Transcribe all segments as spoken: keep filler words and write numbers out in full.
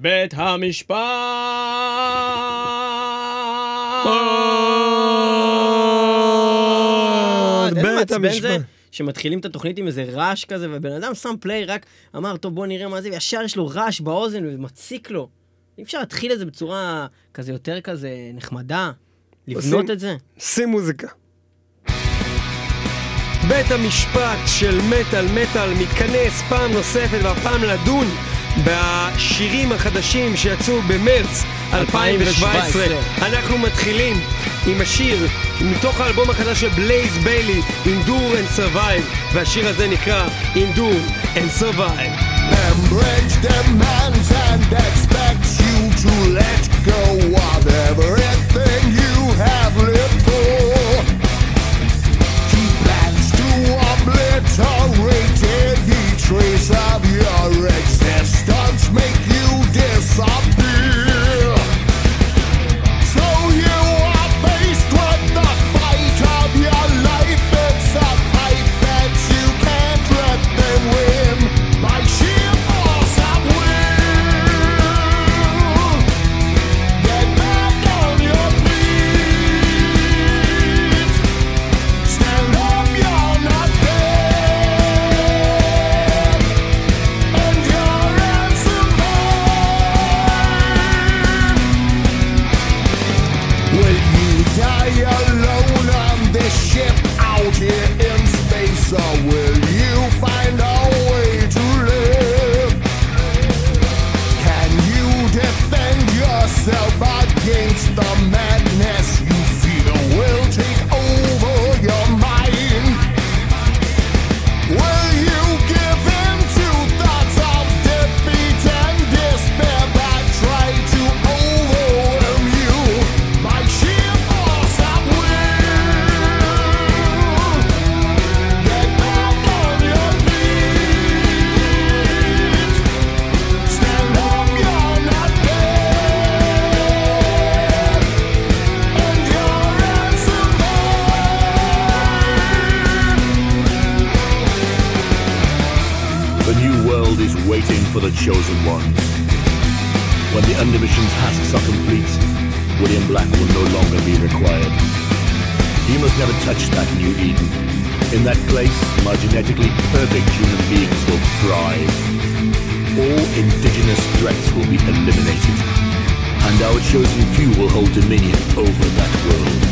בית המשפט! בית המשפט! שמתחילים את התוכנית עם איזה רעש כזה, ובן אדם שם פליי, רק אמר, טוב, בוא נראה מה זה, וישר יש לו רעש באוזן, ומציק לו. אי אפשר להתחיל את זה בצורה כזה יותר כזה נחמדה, לבנות את זה. שים מוזיקה. בית המשפט של מטל מטל מתכנס פעם נוספת, והפעם לדון בשירים החדשים שיצאו במרץ אלפיים שבע עשרה. אנחנו מתחילים עם השיר מתוך האלבום החדש של בלייז ביילי, Endure and Survive, והשיר הזה נקרא Endure and Survive. Embrace demands and expects you to let go of everything you have lived for. He plans to obliterate any trace of your existence, make you disappear. So you are faced with the fight of your life. It's a fight that you can't let them win by sheer force of will. Get back on your feet. Stand up, you're not dead. Endure and survive. Will you die alone on this ship out here in space, or will you find a way to live? Can you defend yourself against the madness you feel will take over your mind? Will you give in to thoughts of defeat and despair that try to overwhelm you by sheer force of will? Get back on your feet. Stand up, you're not dead. Endure and survive. The new world is waiting for the chosen ones. When the Undermission tasks are complete, William Black will no longer be required. He must never touch that new Eden. In that place, my genetically perfect human beings will thrive. All indigenous threats will be eliminated, and our chosen few will hold dominion over that world.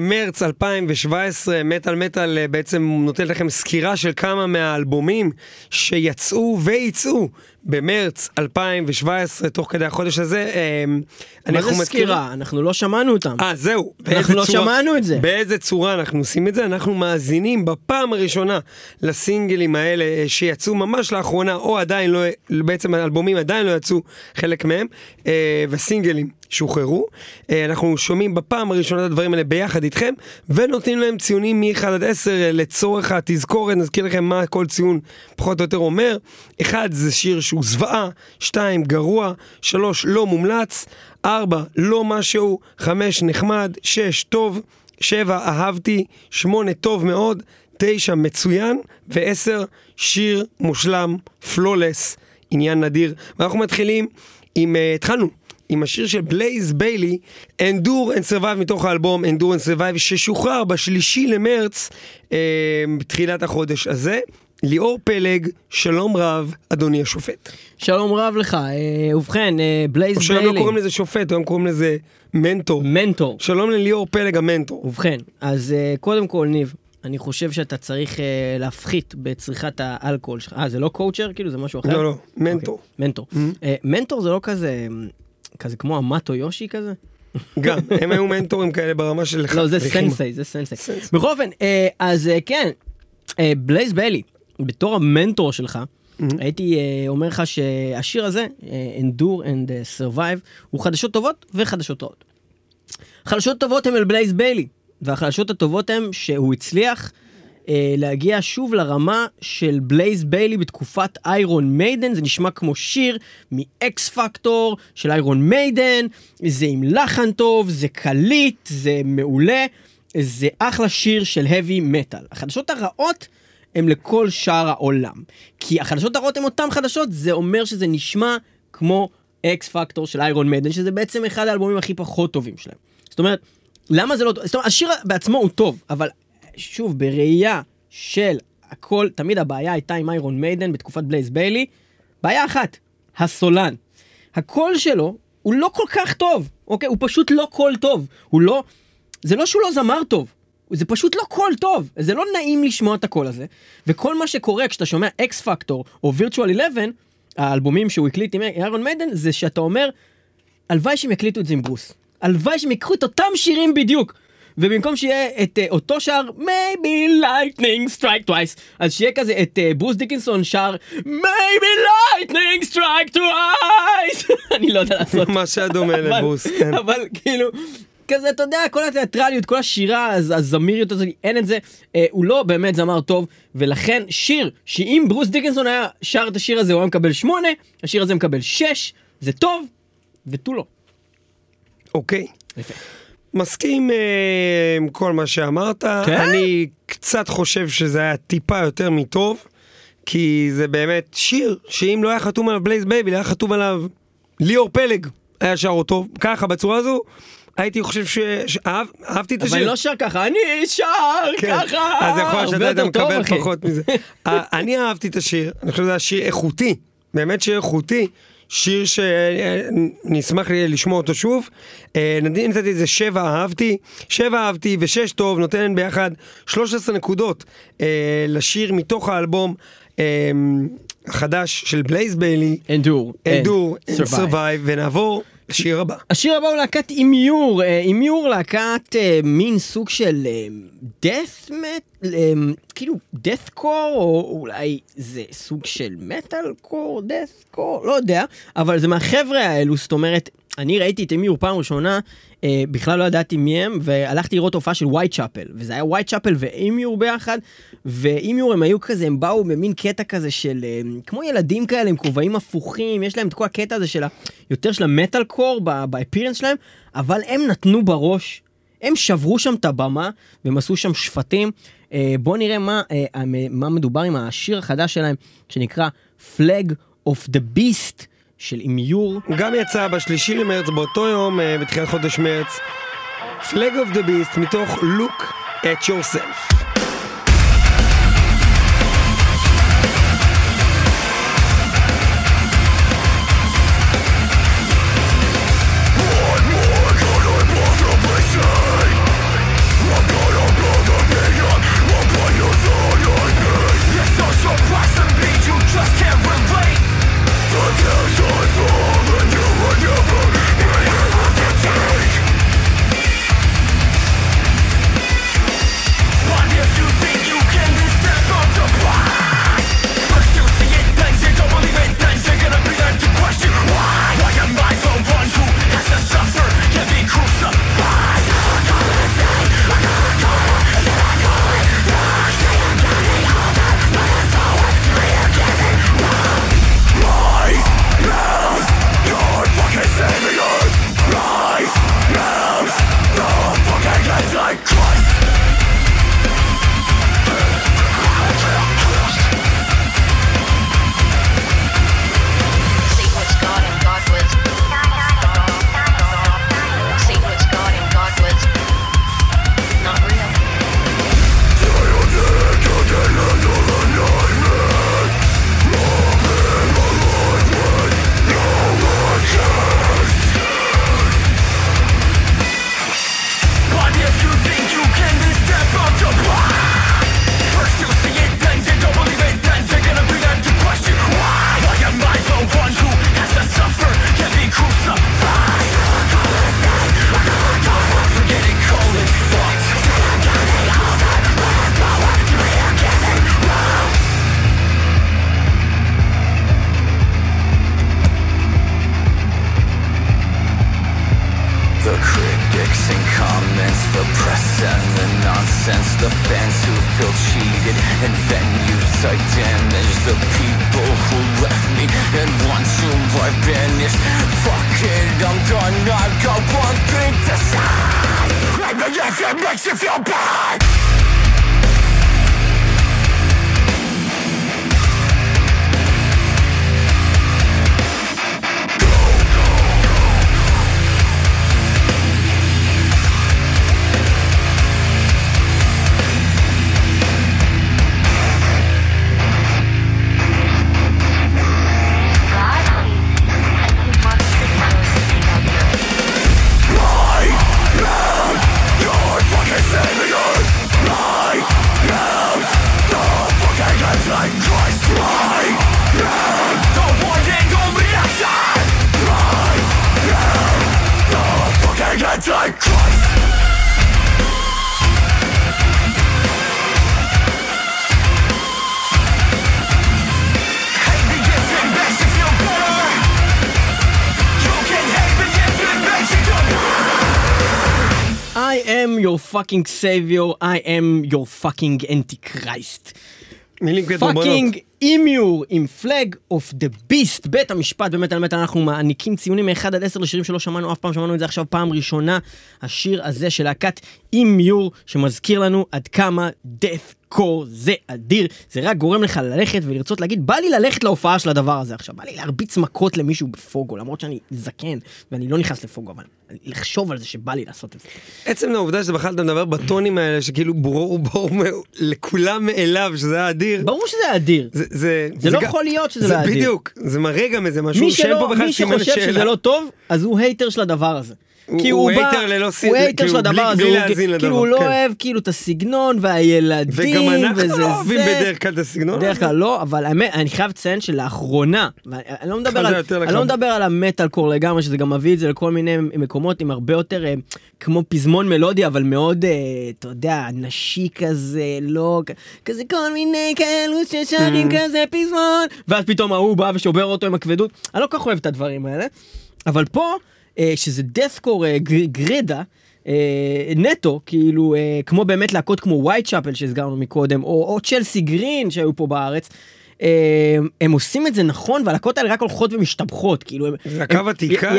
מרץ אלפיים שבע עשרה, מטל מטל בעצם נותן לכם סקירה של כמה מהאלבומים שיצאו ויצאו במרץ אלפיים שבע עשרה, תוך כדי החודש הזה, מה זה סקירה? אנחנו לא שמענו אותם. אה, זהו. אנחנו לא שמענו את זה. באיזה צורה אנחנו עושים את זה? אנחנו מאזינים בפעם הראשונה לסינגלים האלה שיצאו ממש לאחרונה, או עדיין לא, בעצם האלבומים עדיין לא יצאו חלק מהם, וסינגלים שוחררו. אנחנו שומעים בפעם הראשונה את הדברים האלה ביחד איתכם, ונותנים להם ציונים מ-אחד עד עשר לצורך התזכורת. נזכיר לכם מה כל ציון פחות או יותר אומר. אחד זה שיר שהוא זוועה, שתיים גרוע, שלוש לא מומלץ, ארבע לא משהו, חמש נחמד, שש טוב, שבע אהבתי, שמונה טוב מאוד, תשע מצוין, ועשר שיר מושלם, פלולס, עניין נדיר. ואנחנו מתחילים עם, התחלנו עם השיר של בלייז ביילי, Endure and Survive, מתוך האלבום Endure and Survive, ששוחרר בשלישי למרץ, אה, בתחילת החודש הזה. ליאור פלג, שלום רב, אדוני השופט. שלום רב לך, אה, ובכן, אה, בלייז ביילי. או שלא קוראים לזה שופט, היום קוראים לזה מנטור. מנטור. שלום לליאור פלג המנטור. ובכן, אז אה, קודם כל ניב, אני חושב שאתה צריך אה, להפחית בצריכת האלכוהול שלך. אה, זה לא קואוצ'ר? כאילו זה משהו אחר? לא, לא, מנטור. אוקיי, מנטור. Mm-hmm. אה, מנטור זה לא כזה... כזה כמו המטו יושי כזה? גם, הם היו מנטורים כאלה ברמה של... לא, זה סנסי, זה סנסי. בכל אופן, אז כן, בלייז ביילי, בתור המנטור שלך, הייתי אומר לך שהשיר הזה, Endure and Survive, הוא חדשות טובות וחדשות רעות. חדשות טובות הם אל בלייז ביילי, והחדשות הטובות הם שהוא הצליח להגיע שוב לרמה של בלייז ביילי בתקופת איירון מיידן. זה נשמע כמו שיר מ-X-Factor של איירון מיידן, זה עם לחן טוב, זה קליט, זה מעולה, זה אחלה שיר של heavy metal. החדשות הרעות הם לכל שאר העולם, כי החדשות הרעות הם אותם חדשות, זה אומר שזה נשמע כמו X-Factor של איירון מיידן, שזה בעצם אחד האלבומים הכי פחות טובים שלהם. זאת אומרת, למה זה לא טוב? זאת אומרת, השיר בעצמו הוא טוב, אבל... שוב, בראייה של הכל, תמיד הבעיה הייתה עם איירון מיידן בתקופת בלייז ביילי, בעיה אחת, הסולן. הקול שלו הוא לא כל כך טוב, אוקיי? הוא פשוט לא קול טוב, הוא לא, זה לא שהוא לא זמר טוב, זה פשוט לא קול טוב, זה לא נעים לשמוע את הקול הזה, וכל מה שקורה כשאתה שומע X Factor או Virtual Eleven, האלבומים שהוא הקליט עם איירון מיידן, זה שאתה אומר, הלוואי שהם יקליטו את זה עם ברוס, הלוואי שהם יקחו את אותם שירים בדיוק, ובמקום שיהיה את uh, אותו שר Maybe lightning strike twice, אז שיהיה כזה את uh, ברוס דיקנסון שר Maybe lightning strike twice. אני לא יודע לעשות מה שדומה לברוס, כן. אבל כאילו כזה, אתה יודע, כל התיאטרליות, כל השירה, אז הזמיריות הזאת, אין את זה, אה, הוא לא באמת זמר טוב, ולכן שיר שאם ברוס דיקנסון היה שר את השיר הזה הוא היה מקבל שמונה, השיר הזה מקבל שש, זה טוב ותו לא. אוקיי, יפה, מסכים עם כל מה שאמרת. אני קצת חושב שזה היה טיפה יותר מטוב, כי זה באמת שיר שאם לא היה חתום עליו בלייז ביילי, היה חתום עליו ליאור פלג, היה שר אותו ככה בצורה הזו, הייתי חושב שאהבתי את השיר. אבל לא שר ככה, אני שר ככה, אז יכול שאתה אתה מקבל פחות מזה. אני אהבתי את השיר, אני חושב שזה היה שיר איכותי, באמת שיר איכותי, שיר שנשמח לשמוע אותו שוב. נתתי את זה שבע אהבתי, שבע אהבתי ושש טוב, נותן ביחד שלוש עשרה נקודות לשיר מתוך האלבום החדש של בלייז ביילי, Endure and Survive, ונעבור לשיר הבא. השיר הבא הוא להקת אימיור, אימיור להקת מין סוג של Death Metal, כאילו Death Core, או אולי זה סוג של Metal Core, Death Core, לא יודע, אבל זה מהחבר'ה האלו. זאת אומרת, אני ראיתי את אימיור פעם ראשונה, בכלל לא ידעתי מי הם, והלכתי לראות הופעה של White Chapel, וזה היה White Chapel ואימיור ביחד, ואימיור הם היו כזה, הם באו במין קטע כזה של, כמו ילדים כאלה, הם כובעים הפוכים, יש להם את כל הקטע הזה של, יותר של המטל קור, באפירנס שלהם, אבל הם נתנו בראש, הם שברו שם את הבמה, והם עשו שם שפטים. בואו נראה מה, מה מדובר עם השיר החדש שלהם, שנקרא Flag of the Beast, של אימיור. גם יצא בשלישי למרץ, באותו יום, בתחילת חודש מרץ, Flag of the Beast, מתוך Look at Yourself. You're the fans who feel cheated and venues I damage, the people who left me and want to I banished. Fuck it, I'm done, I've got one thing to say, and if it makes you feel bad. I am your fucking savior, I am your fucking antichrist. מילים גדולות. פאקינג אימיור עם פלאג אוף דה ביסט. בית המשפט, באמת על מטה אנחנו מעניקים ציונים מאחד עד עשר לשירים שלא שמענו אף פעם, שמענו את זה עכשיו פעם ראשונה. השיר הזה של להקת אימיור שמזכיר לנו עד כמה death קור זה אדיר, זה רק גורם לך ללכת ולרצות להגיד, בא לי ללכת להופעה של הדבר הזה עכשיו, בא לי להרביץ מכות למישהו בפוגו, למרות שאני זקן, ואני לא נכנס לפוגו, אבל לחשוב על זה שבא לי לעשות את זה. עצם העובדה שזה בכלל אתה מדבר בטונים האלה, שכאילו ברור וברור לכולם מאליו, שזה היה אדיר. ברור שזה אדיר. זה, זה, זה, זה לא יכול להיות שזה לא אדיר. בדיוק, זה מראה גם איזה משהו, שאין פה בכלל סימן לשאלה. מי שחושב שזה לא טוב, אז הוא הייטר של הדבר הזה. כי הוא הייטר ללא סין, כאילו הוא לא אוהב כאילו את הסגנון והילדים, וגם אנחנו לא אוהבים בדרך כלל את הסגנון, דרך כלל לא, אבל אני חייב לציין שלאחרונה, אני לא מדבר על המטל קור לגמרי, שזה גם מביא את זה לכל מיני מקומות עם הרבה יותר כמו פזמון מלודי, אבל מאוד, אתה יודע, נשי כזה, לא, כזה כל מיני כאלו ששרים כזה פזמון, ואז פתאום ההוא בא ושובר אותו עם הכבדות, אני לא כך אוהב את הדברים האלה, אבל פה שזה דסקור גרידה נטו, כאילו כמו באמת להקות כמו ווייט צ'אפל שהסגרנו מקודם, או צ'לסי גרין שהיו פה בארץ, הם עושים את זה נכון, והלהקות האלה רק הולכות ומשתבחות, כאילו להקה ותיקה,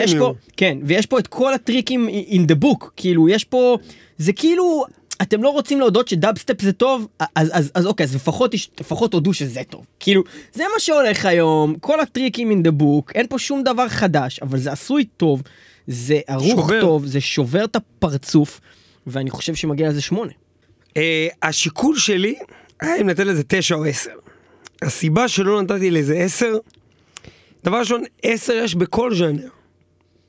כן, ויש פה את כל הטריקים in the book, כאילו יש פה, זה כאילו אתם לא רוצים להודות שדאבסטפ זה טוב, אז, אז, אז אוקיי, אז לפחות, לפחות הודו שזה טוב. כאילו, זה מה שהולך היום, כל הטריקים in the book, אין פה שום דבר חדש, אבל זה עשוי טוב, זה ערוך טוב, זה שובר את הפרצוף, ואני חושב שמגיע לזה שמונה. השיקול שלי, אם נתן לזה תשע או עשר. הסיבה שלא נתתי לזה עשר, דבר ראשון, עשר יש בכל ז'אנר.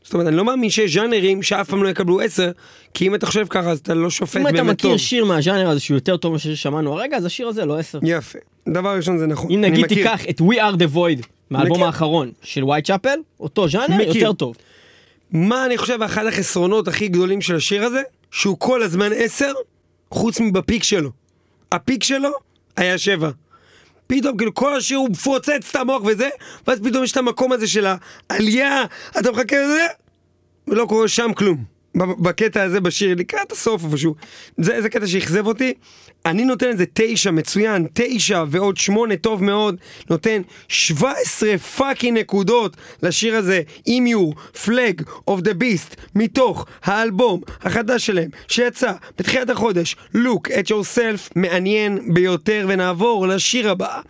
זאת אומרת, אני לא מאמין שיש ז'אנרים שאף פעם לא יקבלו עשר, כי אם אתה חושב ככה, אז אתה לא שופט באמת טוב. אם אתה מכיר שיר מהז'אנר הזה שהוא יותר טוב ששמענו הרגע, אז השיר הזה לא עשר. יפה. דבר ראשון זה נכון. אם נגיד תיקח את We Are The Void, מהאלבום האחרון של ווייט צ'אפל, אותו ז'אנר יותר טוב. מה אני חושב אחד החסרונות הכי גדולים של השיר הזה? שהוא כל הזמן עשר, חוץ מבפיק שלו. הפיק שלו היה שבע. פתאום, כאילו, כל השיר הוא פוצץ את המוח וזה, ואז פתאום יש את המקום הזה של העלייה, אתה מחכה לזה, ולא קורה שם כלום. בקטע הזה בשיר, לקראת הסוף איפשהו. זה, זה קטע שהכזב אותי. אני נותן את זה תשע, מצוין, תשע ועוד שמונה, טוב מאוד, נותן שבע עשרה פאקינג נקודות לשיר הזה, Immure, Flag of the Beast, מתוך האלבום החדש שלהם, שיצא בתחילת החודש, Look at Yourself, מעניין ביותר, ונעבור לשיר הבא.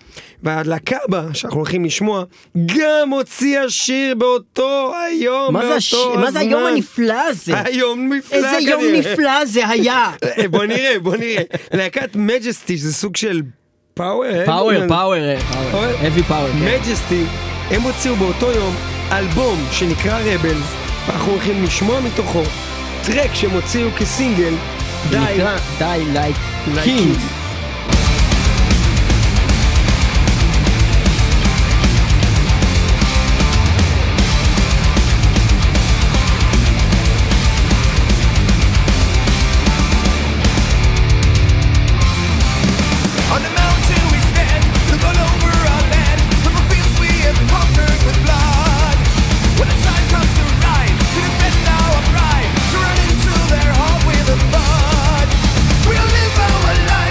והלהקה הבא, שאנחנו הולכים לשמוע, גם הוציאה שיר באותו היום, מה, באותו הש... מה זה היום הנפלא הזה? היום נפלא איזה כנראה. יום נפלא זה היה. בוא נראה, בוא נראה. להקת Majesty, שזה סוג של פאוור, פאוור, פאוור, heavy power. Majesty, הם הוציאו באותו יום אלבום שנקרא Rebels, ואנחנו הולכים לשמוע מתוכו טרק שהם הוציאו כסינגל, Die Like Kings. We'll live our life.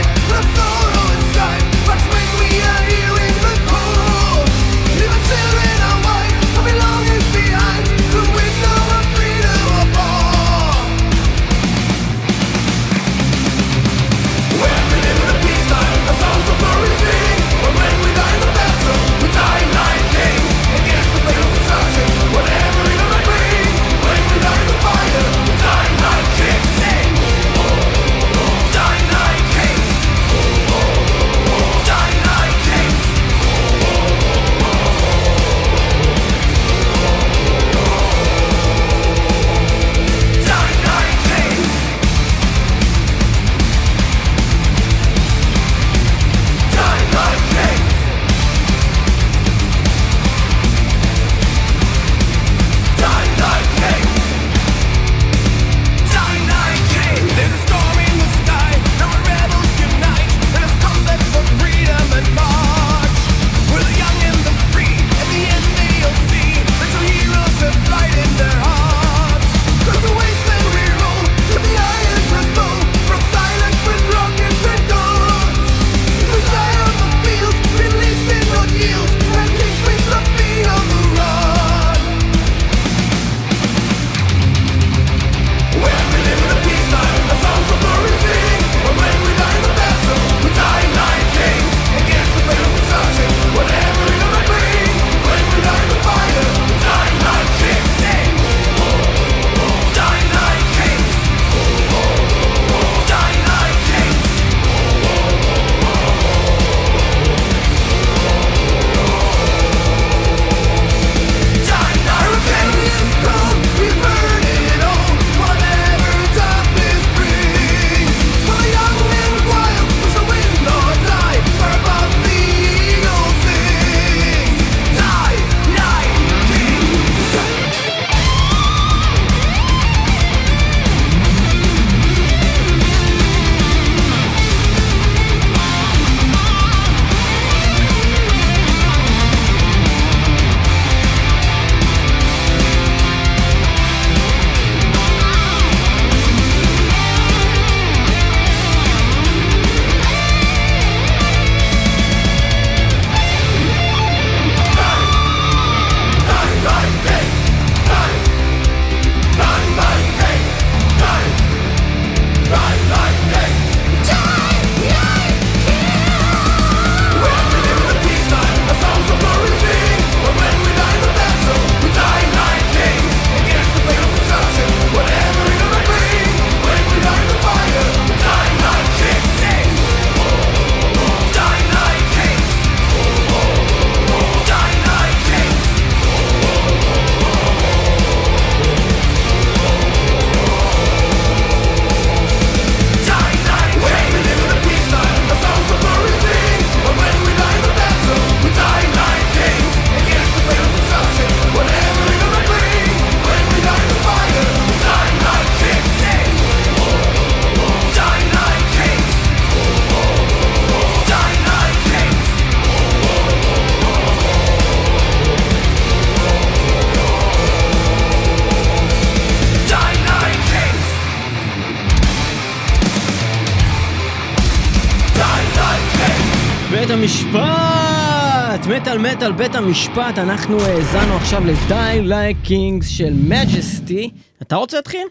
המשפט! מטל מטל בית המשפט, אנחנו האזנו עכשיו ל-Die Like Kings של Majesty. אתה רוצה להתחיל?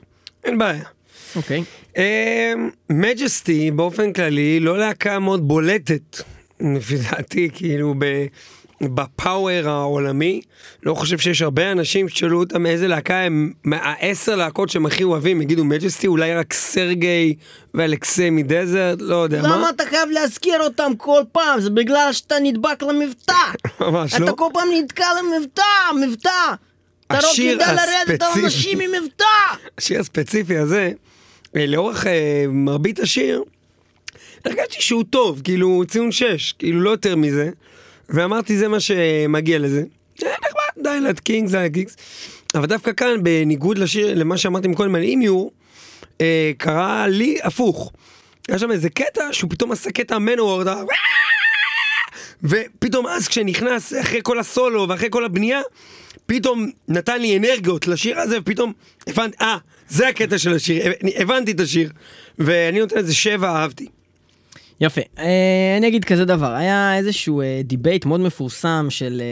אין בעיה. אוקיי. Majesty באופן כללי לא להקה מאוד בולטת, לפי דעתי, כאילו בפאוור העולמי. לא חושב שיש הרבה אנשים ששאלו אותם איזה להקה הם, העשר להקות שהם הכי אוהבים, יגידו Majesty, אולי רק סרגי ואלכסי מדזרט, לא יודע מה. למה אתה חייב להזכיר אותם כל פעם? זה בגלל שאתה נדבק למבטא. ממש לא. אתה כל פעם נתקע למבטא, מבטא. אתה רק יודע לרדת על אנשים ממבטא. השיר הספציפי הזה, לאורך מרבית השיר, הרגשתי שהוא טוב, כאילו ציון שש, כאילו לא יותר מזה, ואמרתי זה מה שמגיע לזה. נחמד, די לייק קינגס, די לייק קינגס. אבל דווקא כאן, בניגוד לשיר, למה שאמרתי מקודם על אימיור, אה, קרה לי הפוך. היה שם איזה קטע שהוא פתאום עשה קטע מנורד, ופתאום אז כשנכנס אחרי כל הסולו ואחרי כל הבנייה, פתאום נתן לי אנרגיות לשיר הזה, ופתאום הבנתי, אה, זה הקטע של השיר, הבנתי את השיר, ואני נותן איזה שבע, אהבתי. יפה, אני אגיד כזה דבר, היה איזשהו דיבייט מאוד מפורסם של,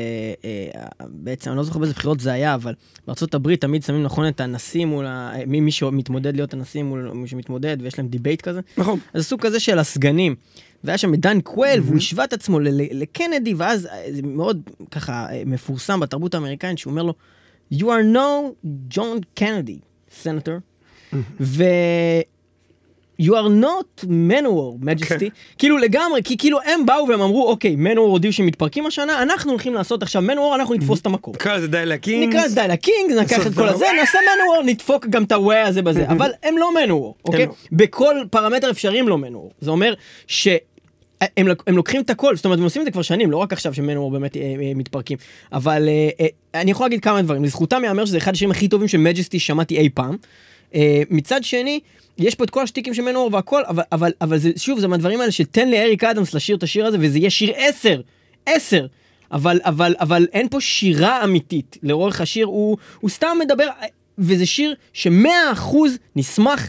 בעצם אני לא זוכר באיזה בחירות זה היה, אבל בארצות הברית תמיד שמים נכון את הנשיא מול, מי שמתמודד להיות הנשיא מול מי שמתמודד, ויש להם דיבייט כזה. נכון. אז סוג כזה של הסגנים, והיה שם דן קוויל, והוא השווה את עצמו לקנדי, ואז זה מאוד ככה מפורסם בתרבות האמריקאית, שהוא אומר לו, You are no John Kennedy, Senator, ו... You are not Manowar, Majesty. כאילו לגמרי, כי כאילו הם באו והם אמרו, אוקיי, Manowar הודיעו שמתפרקים השנה, אנחנו הולכים לעשות עכשיו Manowar, אנחנו נתפוס את המקור. נקרא זה די לקינגס. נקרא זה די לקינגס, נקח את כל הזה, נעשה Manowar, נדפוק גם את הווי הזה בזה. אבל הם לא Manowar, אוקיי? בכל פרמטר אפשריים לא Manowar. זה אומר ש... הם לוקחים את הכל, זאת אומרת, הם עושים את זה כבר שנים, לא רק עכשיו שמנור באמת מתפרקים, אבל אני יכול להגיד כמה דברים, לזכותם יאמר שזה אחד השירים הכי טובים של Majesty שמעתי אי פעם, מצד שני, יש פה את כל השטיקים של מנור והכל, אבל שוב, זה מהדברים האלה שתן לאריק אדמס לשיר את השיר הזה, וזה יהיה שיר עשר, עשר, אבל אין פה שירה אמיתית, לאורך השיר הוא סתם מדבר, וזה שיר שמאה אחוז נסמך,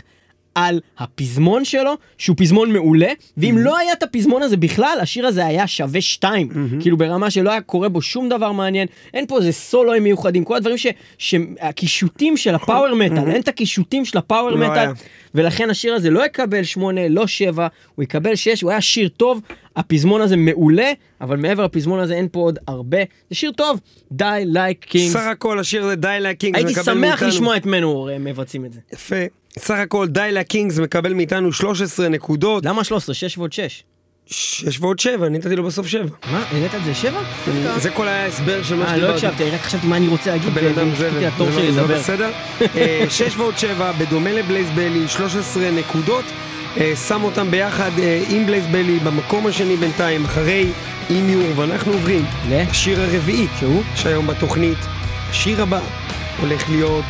על הפזמון שלו, שהוא פזמון מעולה, ואם mm-hmm. לא היה את הפזמון הזה בכלל, השיר הזה היה שווה שתיים, mm-hmm. כאילו ברמה שלא היה קורה בו שום דבר מעניין, אין פה איזה סולויים מיוחדים, כל הדברים ש... שהקישוטים של הפאוור מטל, mm-hmm. אין את הקישוטים של הפאוור לא מטל, היה. ולכן השיר הזה לא יקבל שמונה, לא שבע, הוא יקבל שש, הוא היה שיר טוב, הפזמון הזה מעולה, אבל מעבר הפזמון הזה אין פה עוד הרבה, זה שיר טוב, Die Like Kings. סך הכל השיר זה Die Like Kings. הייתי שמח לשמוע את מנור מבצעים את זה. יפה. סך הכל Die Like Kings מקבל מאיתנו שלוש עשרה נקודות. למה שלוש עשרה? שש ועוד שש. שש ועוד שבע, אני נתתי לו בסוף שבע. מה? נתת את זה שבע? זה כל היה הסבר של מה שדיברתי. אה, לא הקשבתי, רק חשבתי מה אני רוצה להגיד. הבן אדם זה, זה לא בסדר. שש ועוד שבע, בדומה לבלייז ביילי, שלוש עשרה נקודות. שם אותם ביחד עם בלייז ביילי במקום השני בינתיים, אחרי אימיור, ואנחנו עוברים לשיר הרביעי, שהוא? שהיום בתוכנית. השיר הבא הולך להיות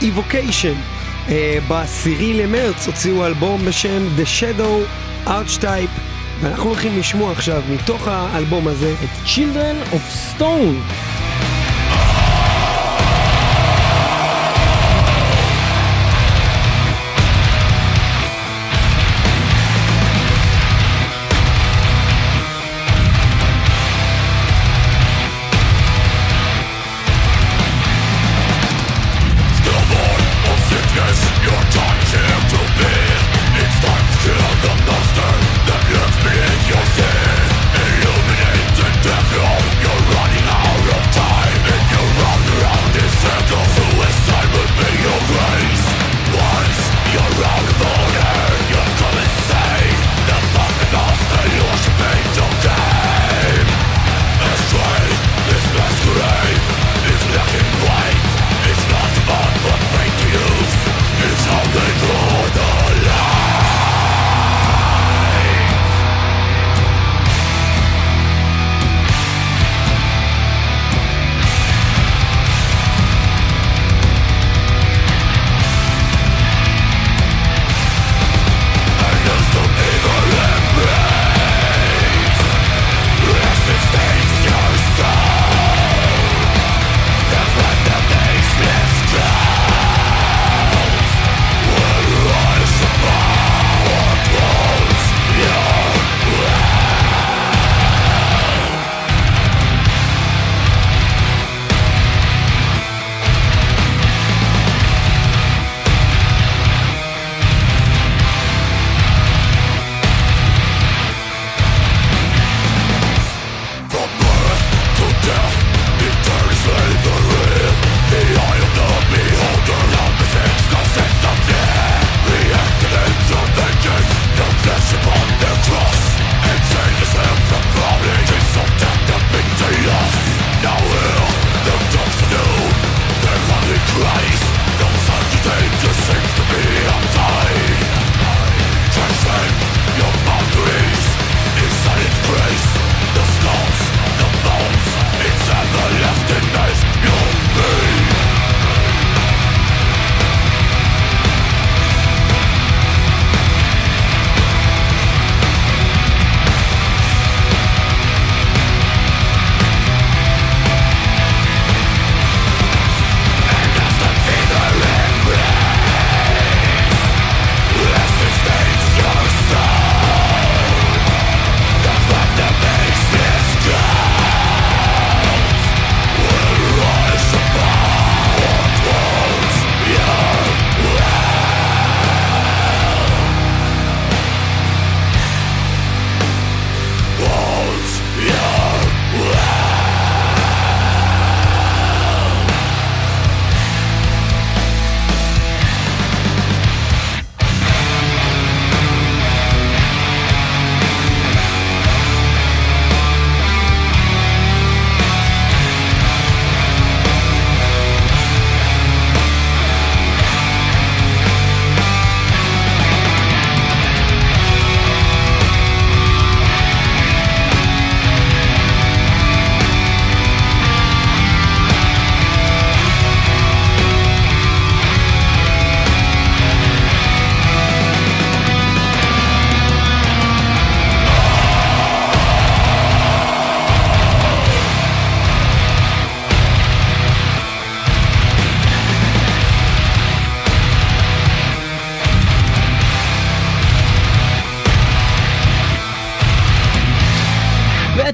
Avocation. בעשירי למרץ הוציאו אלבום בשם The Shadow Archetype, ואנחנו הולכים לשמוע עכשיו מתוך האלבום הזה את Children of Stone.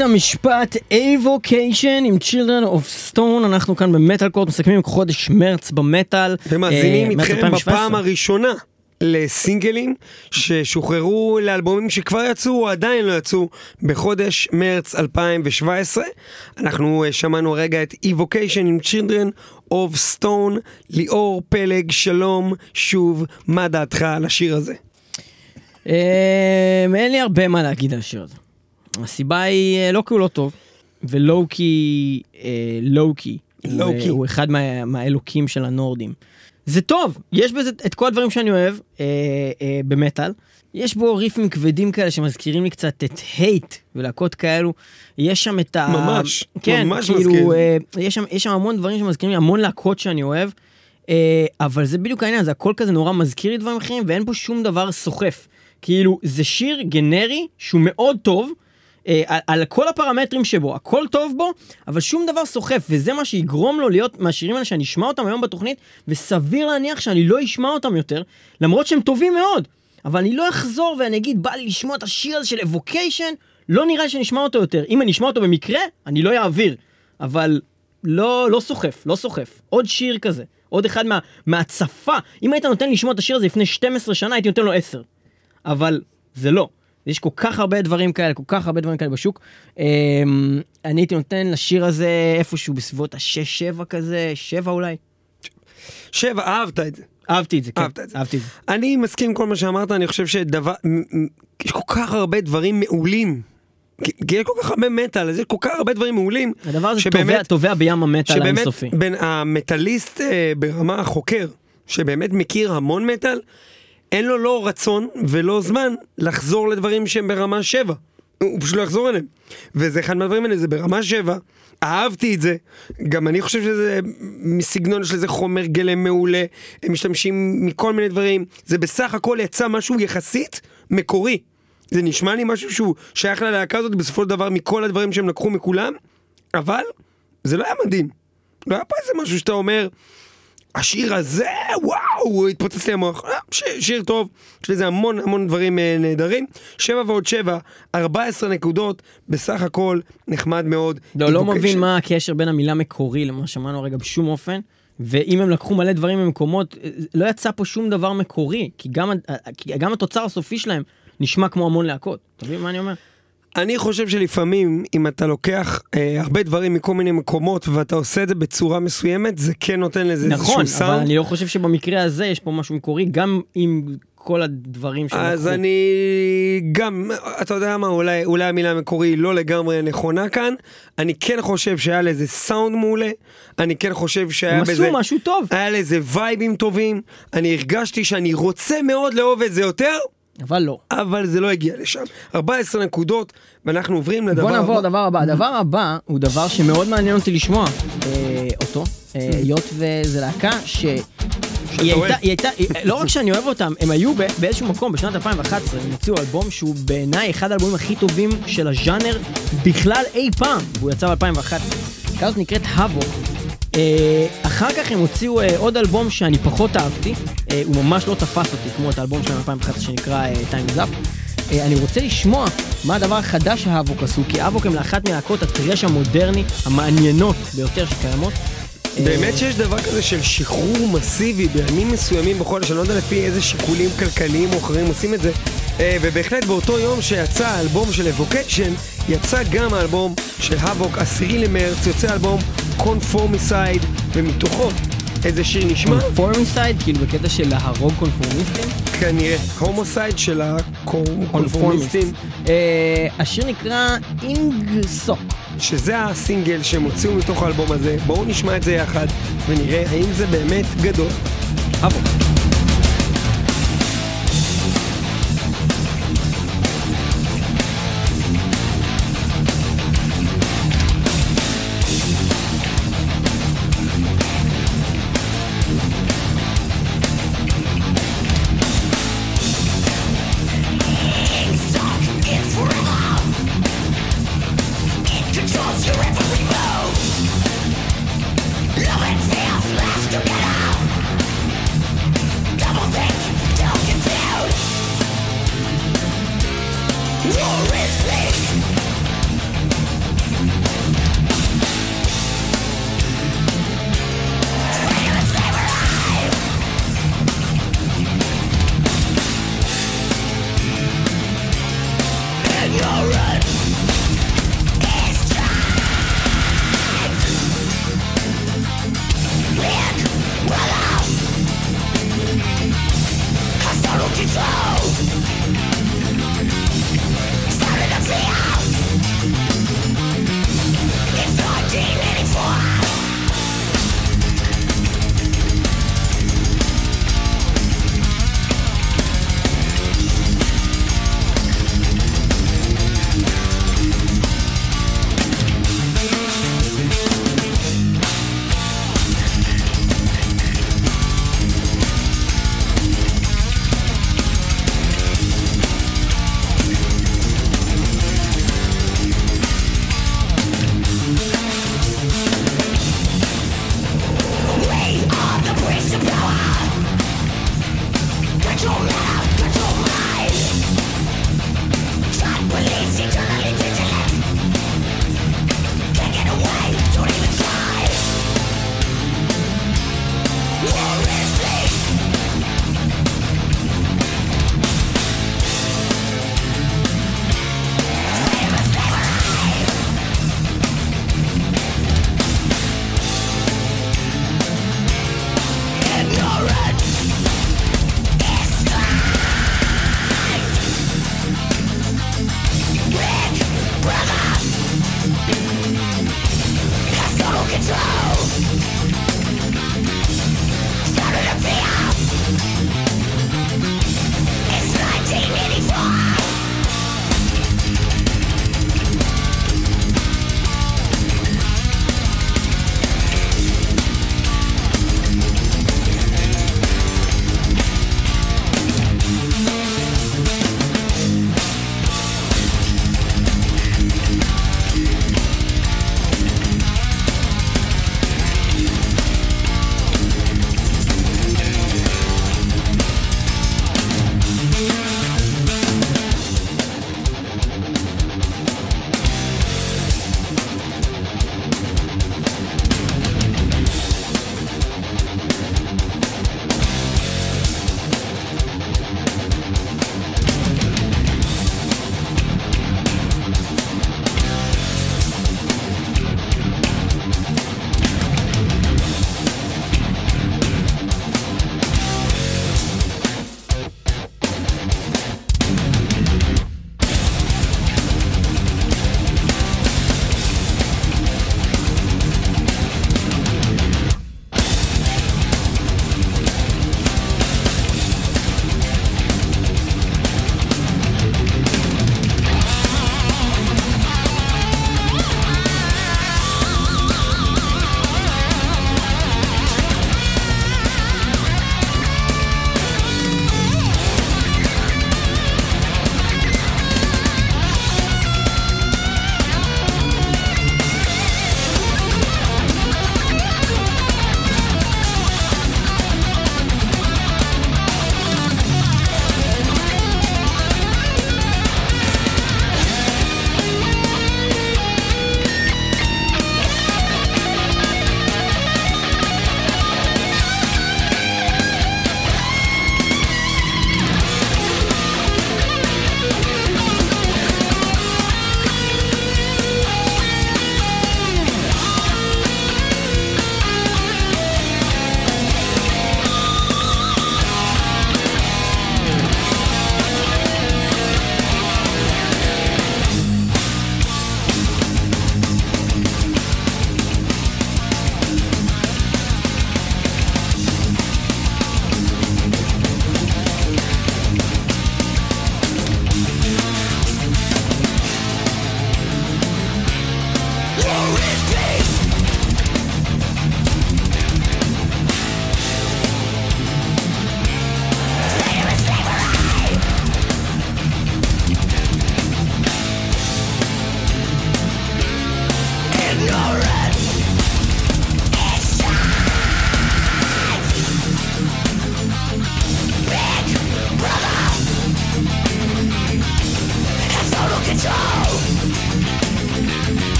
בית המשפט Avocation עם Children of Stone. אנחנו כאן במטל קורט מסכמים חודש מרץ במטל, ומאזינים איתכם בפעם הראשונה לסינגלים ששוחררו, לאלבומים שכבר יצאו או עדיין לא יצאו בחודש מרץ אלפיים שבע עשרה. אנחנו שמענו הרגע את Avocation עם Children of Stone. ליאור פלג, שלום שוב, מה דעתך על השיר הזה? אין לי הרבה מה להגיד על השיר הזה. הסיבה היא לא כי הוא לא טוב, ולא כי לוקי הוא אחד מהאלוקים של הנורדים. זה טוב, יש בזה את כל הדברים שאני אוהב במטל. יש בו ריפים כבדים כאלה שמזכירים לי קצת את הייט ולהקות כאלו. יש שם את ה... ממש, ממש מזכיר. יש שם המון דברים שמזכירים לי, המון להקות שאני אוהב, אבל זה בדיוק העניין, זה הכל כזה נורא מזכיר לי דברים אחרים, ואין פה שום דבר סוחף. כאילו, זה שיר גנרי שהוא מאוד טוב, על כל הפרמטרים שבו, הכל טוב בו, אבל שום דבר סוחף, וזה מה שיגרום לו להיות מהשירים האלה שאני אשמע אותם היום בתוכנית, וסביר להניח שאני לא אשמע אותם יותר, למרות שהם טובים מאוד, אבל אני לא אחזור ואני אגיד, בא לי לשמוע את השיר הזה של Avocation, לא נראה שנשמע אותו יותר. אם אני אשמע אותו במקרה, אני לא אעביר, אבל לא, לא סוחף, לא סוחף. עוד שיר כזה, עוד אחד מה, מהצפה. אם היית נותן לי לשמוע את השיר הזה לפני שתים עשרה שנה, הייתי נותן לו עשר. אבל זה לא. יש כל כך הרבה דברים כאלה, כל כך הרבה דברים כאלה בשוק. אני הייתי נותן לשיר הזה איפשהו בסביבות השש, שבע כזה, שבע אולי. שבע, אהבת את זה. אהבתי את זה, כן. אהבתי את זה. אהבתי את זה. אני מסכים עם כל מה שאמרת, אני חושב שדבר... יש כל כך הרבה דברים מעולים. יש כל כך הרבה מטל, אז יש כל כך הרבה דברים מעולים. הדבר הזה טובע בים המטל האינסופי. שבאמת, בין המטליסט ברמה החוקר, שבאמת מכיר המון מטל, אין לו לא רצון ולא זמן לחזור לדברים שהם ברמה שבע. הוא פשוט לא יחזור אליהם. וזה אחד מהדברים האלה, זה ברמה שבע. אהבתי את זה. גם אני חושב שזה מסגנון של זה חומר גלם מעולה. הם משתמשים מכל מיני דברים. זה בסך הכל יצא משהו יחסית מקורי. זה נשמע לי משהו שהוא שייך ללהקה הזאת בסופו של דבר מכל הדברים שהם לקחו מכולם. אבל זה לא היה מדהים. לא היה פה איזה משהו שאתה אומר... השיר הזה, וואו, התפוצץ לי המוח. שיר טוב, יש לזה המון המון דברים נהדרים. שבע ועוד שבע, ארבע עשרה נקודות, בסך הכל נחמד מאוד. לא, לא מבין מה הקשר בין המילה מקורי למה שמענו הרגע בשום אופן, ואם הם לקחו מלא דברים ממקומות, לא יצא פה שום דבר מקורי, כי גם, כי גם התוצר הסופי שלהם נשמע כמו המון להקות. אתה יודע מה אני אומר? אני חושב שלפעמים, אם אתה לוקח אה, הרבה דברים מכל מיני מקומות, ואתה עושה את זה בצורה מסוימת, זה כן נותן לזה איזשהו סאונד. נכון, אבל אני לא חושב שבמקרה הזה יש פה משהו מקורי, גם עם כל הדברים שלנו. אז לקחו. אני גם, אתה יודע מה, אולי, אולי המילה המקורי לא לגמרי נכונה כאן, אני כן חושב שהיה לזה סאונד מעולה, אני כן חושב שהיה בזה... משהו טוב. היה לזה וייבים טובים, אני הרגשתי שאני רוצה מאוד לאהוב את זה יותר... אבל לא. אבל זה לא הגיע לשם. ארבע עשרה נקודות, ואנחנו עוברים לדבר הבא. בוא נעבור לדבר הבא. הדבר הבא הוא דבר שמאוד מעניין אותי לשמוע אותו, היות וזה להקה ש... היא הייתה, לא רק שאני אוהב אותם, הם היו באיזשהו מקום, בשנת אלפיים ואחת עשרה, הם הוציאו אלבום שהוא בעיניי אחד האלבומים הכי טובים של הז'אנר בכלל אי פעם, והוא יצא ב-אלפיים ואחת עשרה. כזאת נקראת Havok. אחר כך הם הוציאו עוד אלבום שאני פחות אהבתי, הוא ממש לא תפס אותי כמו את האלבום של אלפיים ואחת עשרה שנקרא Time's Up. אני רוצה לשמוע מה הדבר החדש שהאבוק עשו, כי האבוק הם לאחת מלהקות הטרש המודרני המעניינות ביותר שקיימות. באמת שיש דבר כזה של שחרור מסיבי בימים מסוימים בכל השנה, אני לא יודע לפי איזה שיקולים כלכליים או אחרים עושים את זה, ובהחלט באותו יום שיצא האלבום של Avocation יצא גם האלבום של האבוק. עשירי למרץ יוצא אלבום CONFORMICIDE, ומתוכו איזה שיר נשמע? CONFORMICIDE, כאילו בקטע של להרוג קונפורמיסטים? כנראה, הומוסייד של הקונפורמיסטים. השיר נקרא INGSOC, שזה הסינגל שהם הוציאו מתוך האלבום הזה. בואו נשמע את זה יחד ונראה האם זה באמת גדול. אבו.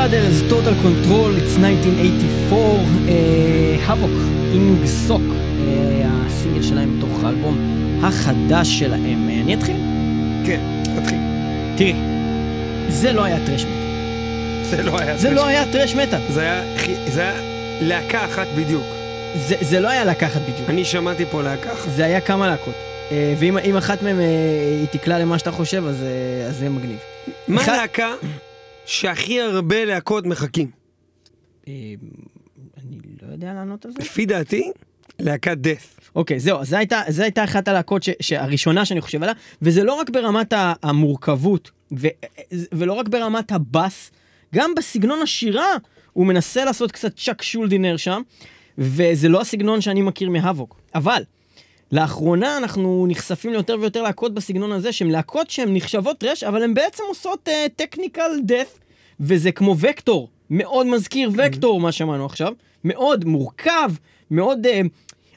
Brothers, Total Control, It's nineteen eighty-four, Havok, INGSOC, הסינגל שלהם בתוך האלבום החדש שלהם. אני אתחיל? כן, אתחיל. תראי, זה לא היה טרש מטה. זה לא היה טרש מטה. זה לא היה טרש מטה. זה היה להקה אחת בדיוק. זה לא היה להקה אחת בדיוק. אני שמעתי פה להקה אחת. זה היה כמה להקות. ואם אחת מהם היא תקלה למה שאתה חושב, אז זה מגניב. מה להקה? שהכי הרבה להקות מחכים. אני לא יודע לענות על זה. לפי דעתי, להקת Death. אוקיי, זהו, זו הייתה אחת הלהקות הראשונה שאני חושב עליה, וזה לא רק ברמת המורכבות, ולא רק ברמת הבאס, גם בסגנון השירה, הוא מנסה לעשות קצת צ'ק שולדינר שם, וזה לא הסגנון שאני מכיר מהאבוק. אבל, לאחרונה אנחנו נחשפים ליותר ויותר להקות בסגנון הזה, שהן להקות שהן נחשבות טרש, אבל הן בעצם עושות טכניקל uh, דף, וזה כמו וקטור, מאוד מזכיר וקטור, mm-hmm. מה שמענו עכשיו, מאוד מורכב, מאוד... Uh,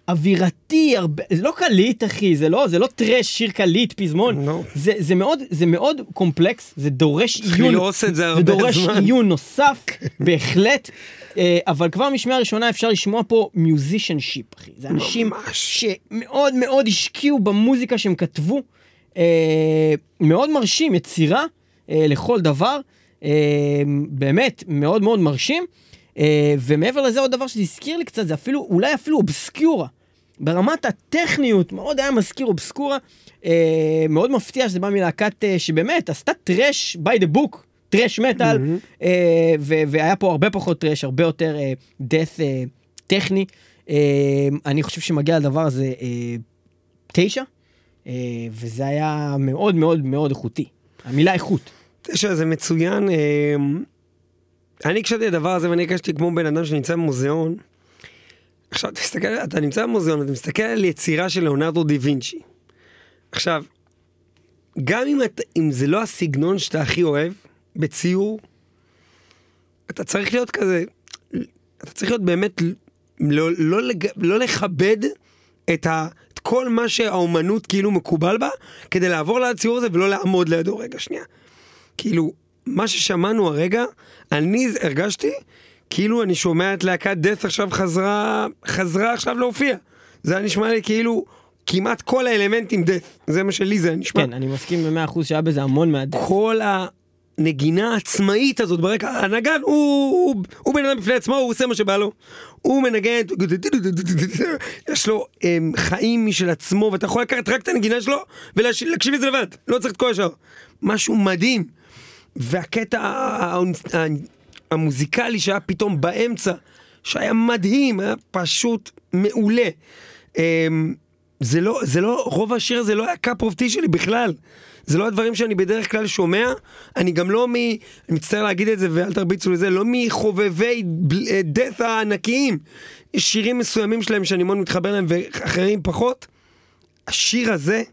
אווירתי, הרבה, זה לא קליט, אחי, זה לא, זה לא טרש, שיר קליט, פזמון. No. זה, זה מאוד, זה מאוד קומפלקס, זה דורש עיון, זה, זה דורש זמן. עיון נוסף, בהחלט, אבל כבר משמיעה הראשונה אפשר לשמוע פה מיוזישנשיפ, אחי. זה אנשים ממש. שמאוד מאוד השקיעו במוזיקה שהם כתבו, מאוד מרשים, יצירה לכל דבר, באמת מאוד מאוד מרשים, ומעבר לזה עוד דבר שתזכיר לי קצת, זה אפילו, אולי אפילו אובסקיורה, ברמת הטכניות, מאוד היה מזכיר אובסקיורה, מאוד מפתיע שזה בא מלהקת שבאמת עשתה טרש by the book, טרש מטל, והיה פה הרבה פחות טרש, הרבה יותר death טכני, אני חושב שמגיע לדבר הזה תשע, וזה היה מאוד מאוד מאוד איכותי, המילה איכות. תשע, זה מצוין, אני קשבתי לדבר הזה ואני הקשתי כמו בן אדם שנמצא במוזיאון. עכשיו, תסתכל, אתה נמצא במוזיאון, אתה מסתכל על יצירה של ליאונרדו דה וינצ'י. עכשיו, גם אם, אתה, אם זה לא הסגנון שאתה הכי אוהב בציור, אתה צריך להיות כזה, אתה צריך להיות באמת לא, לא, לא לכבד את, ה, את כל מה שהאומנות כאילו מקובל בה, כדי לעבור לציור הזה ולא לעמוד לידו רגע שנייה. כאילו, מה ששמענו הרגע, אני הרגשתי, כאילו אני שומע את להקת Death עכשיו חזרה, חזרה עכשיו להופיע. זה נשמע לי כאילו, כמעט כל האלמנטים Death. זה מה שלי זה נשמע. כן, אני מסכים ב-מאה אחוז שהיה בזה המון מה-Death. כל הנגינה העצמאית הזאת ברקע, הנגן, הוא, הוא, הוא, הוא בן אדם בפני עצמו, הוא עושה מה שבא לו. הוא מנגן, יש לו הם, חיים משל עצמו, ואתה יכול לקחת רק את הנגינה שלו, ולהקשיב את זה לבד. לא צריך את כל השאר. משהו מדהים. והקטע המוזיקלי שהיה פתאום באמצע, שהיה מדהים, היה פשוט מעולה. זה לא, זה לא, רוב השיר זה לא היה קאפ רובתי שלי בכלל. זה לא הדברים שאני בדרך כלל שומע. אני גם לא מ... אני מצטער להגיד את זה ואל תרביצו לזה, לא מחובבי דאט הענקיים. שירים מסוימים שלהם שאני מאוד מתחבר להם ואחרים פחות. השיר הזה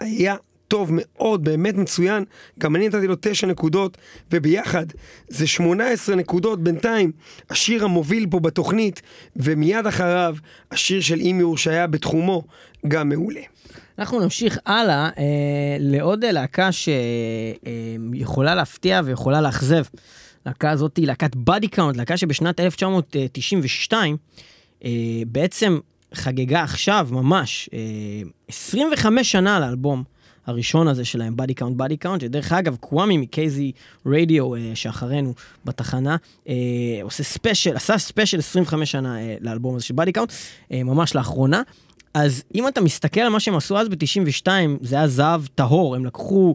היה... טוב מאוד, באמת מצוין, גם אני נתתי לו תשע נקודות, וביחד זה שמונה עשרה נקודות בינתיים, השיר המוביל פה בתוכנית, ומיד אחריו, השיר של אימיור שהיה בתחומו, גם מעולה. אנחנו נמשיך הלאה, אה, לעוד להקה שיכולה להפתיע ויכולה להחזב. להקה הזאת היא להקת Body Count, להקה שבשנת אלף תשע מאות תשעים ושתיים, אה, בעצם חגגה עכשיו ממש, אה, עשרים וחמש שנה לאלבום, הראשון הזה שלהם, Body Count, Body Count, שדרך אגב, קוואמי מקייזי רדיו, אה, שאחרינו בתחנה, אה, עושה ספשייל, עשה ספשייל עשרים וחמש שנה אה, לאלבום הזה של Body Count, אה, ממש לאחרונה. אז אם אתה מסתכל על מה שהם עשו אז ב-תשעים ושתיים, זה היה זהב טהור, הם לקחו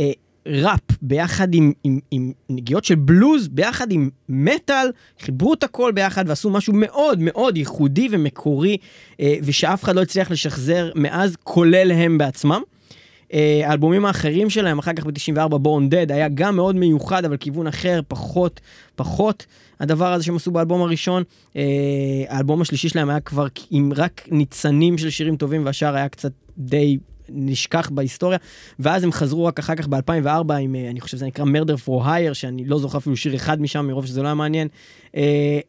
אה, ראפ ביחד עם, עם, עם נגיעות של בלוז, ביחד עם מטל, חיברו את הכל ביחד ועשו משהו מאוד מאוד ייחודי ומקורי, אה, ושאף אחד לא הצליח לשחזר מאז, כולל הם בעצמם. האלבומים האחרים שלהם, אחר כך ב-תשעים וארבע Born Dead, היה גם מאוד מיוחד, אבל כיוון אחר, פחות, פחות הדבר הזה שהם עשו באלבום הראשון. האלבום השלישי שלהם היה כבר עם רק ניצנים של שירים טובים, והשאר היה קצת די נשכח בהיסטוריה, ואז הם חזרו רק אחר כך ב-אלפיים וארבע עם, אני חושב זה נקרא Murder for Hire, שאני לא זוכר אפילו שיר אחד משם, מרוב שזה לא היה מעניין.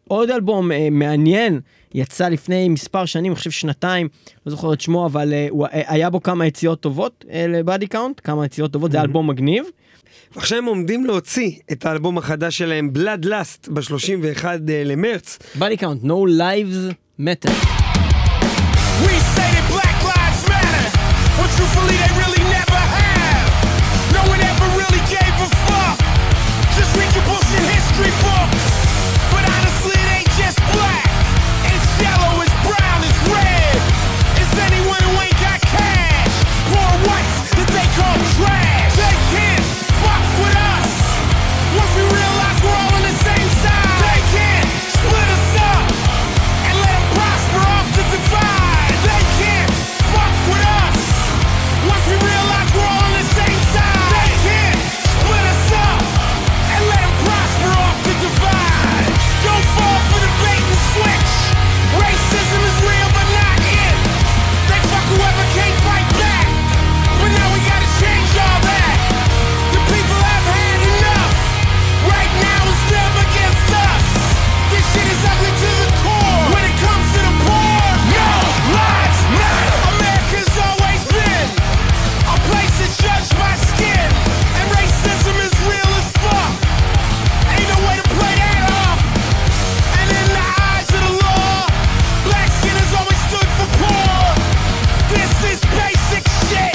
עוד אלבום מעניין, יצא לפני מספר שנים, אני חושב שנתיים, לא זוכר את שמו, אבל היה בו כמה יציאות טובות לבאדי קאונט, כמה יציאות טובות, זה אלבום מגניב. ועכשיו הם עומדים להוציא את האלבום החדש שלהם, Bloodlust, ב-שלושים ואחד למרץ. באדי קאונט, No Lives Matter. We say that black lives matter, but truthfully they really never have. No one ever really gave a fuck, just read your books in history books. But honestly it ain't just black. Yellow is brown, is red. It's anyone who ain't got cash. Poor whites that they call trash. They can't fuck with us. Once we realize we're all on the same side, they can't split us up and let them prosper on. This basic shit.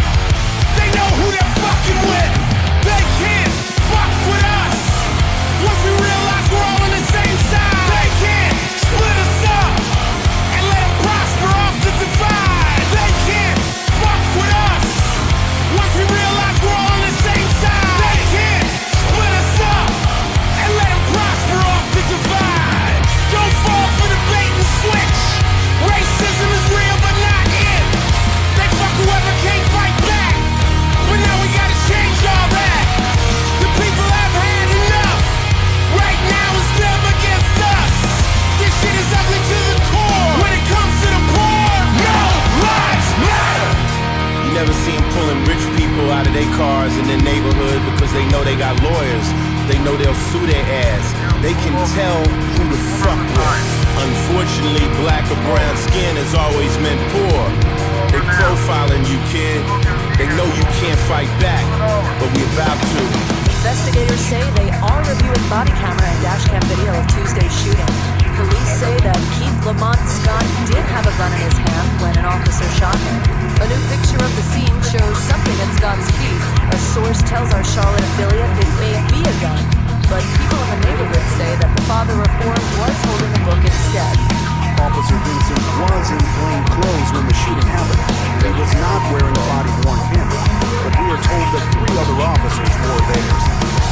They know who they're fucking with. They can't fuck with us. Once we realize we're all on the same side, they can't split us up and let them prosper off the divide. They can't fuck with us. Once we realize we're all on the same side, they can't split us up and let them prosper off the divide. Don't fall for the bait and switch. Racism is real, but not it. They fuck whoever can't fight back. But now we gotta change all that. The people have had enough. Right now it's them against us. This shit is ugly to the core. When it comes to the poor, no lives matter. You never seen pulling rich people out of their cars in their neighborhood because they know they got lawyers. They know they'll sue their ass. They can tell who to fuck with. Unfortunately, black or brown skin has always meant poor. They profiling you, kid. They know you can't fight back, but we about to. Investigators say they are reviewing body camera and dash cam video of Tuesday's shooting. Police say that Keith Lamont Scott did have a gun in his hand when an officer shot him. A new picture of the scene shows something in Scott's teeth. A source tells our Charlotte affiliate it may be a gun, but people in the neighborhood say that the father of four was holding a book instead. Officer Vincent was in plain clothes when the shooting happened. He was not wearing a body-worn camera, but we are told that three other officers wore theirs.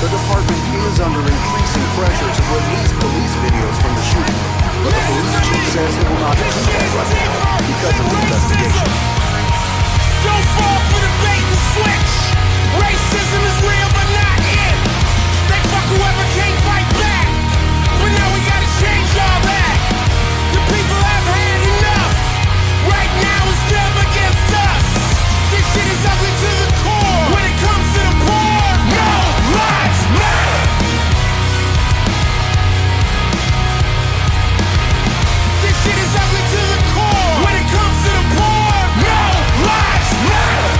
The department is under increasing pressure to release police videos from the shooting, but the police chief says he will not do that right now because of the investigation. Don't fall for the bait and switch! Racism is real, but not it. They fuck whoever can't fight back. But now we gotta change all that. The people have had enough. Right now it's them against us. This shit is ugly to the core. When it comes to the poor, no lives matter. This shit is ugly to the core. When it comes to the poor, no lives matter.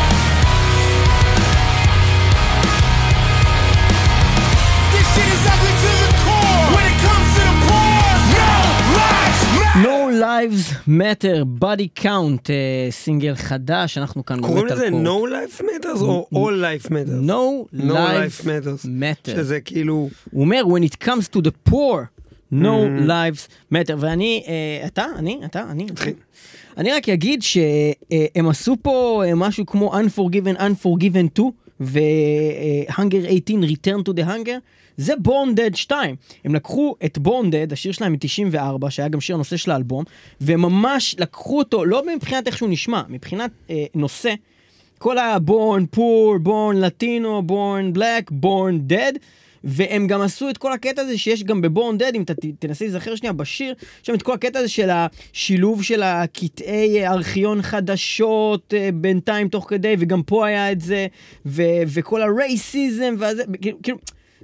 No Lives Matter, Body Count, סינגל חדש, אנחנו כאן קוראים לזה No Lives Matters או All Life Matters? No Life Matters, שזה כאילו... הוא אומר, when it comes to the poor, No Lives Matter, ואני, אתה, אני, אתה, אני, אני רק אגיד שהם עשו פה משהו כמו Unforgiven, Unforgiven two, ו-Hunger eighteen, Return to the Hunger, זה Born Dead two. הם לקחו את Born Dead, השיר שלהם מ-תשעים וארבע, שהיה גם שיר הנושא של האלבום, וממש לקחו אותו, לא מבחינת איך שהוא נשמע, מבחינת אה, נושא, כל ה-Born Poor, Born Latino, Born Black, Born Dead, והם גם עשו את כל הקטע הזה שיש גם בבורן דד, אם אתה תנסי לזכר שנייה בשיר, שם את כל הקטע הזה של השילוב של הקטעי ארכיון חדשות בינתיים תוך כדי, וגם פה היה את זה, ו- וכל הרייסיזם, וזה, כאילו, כאילו,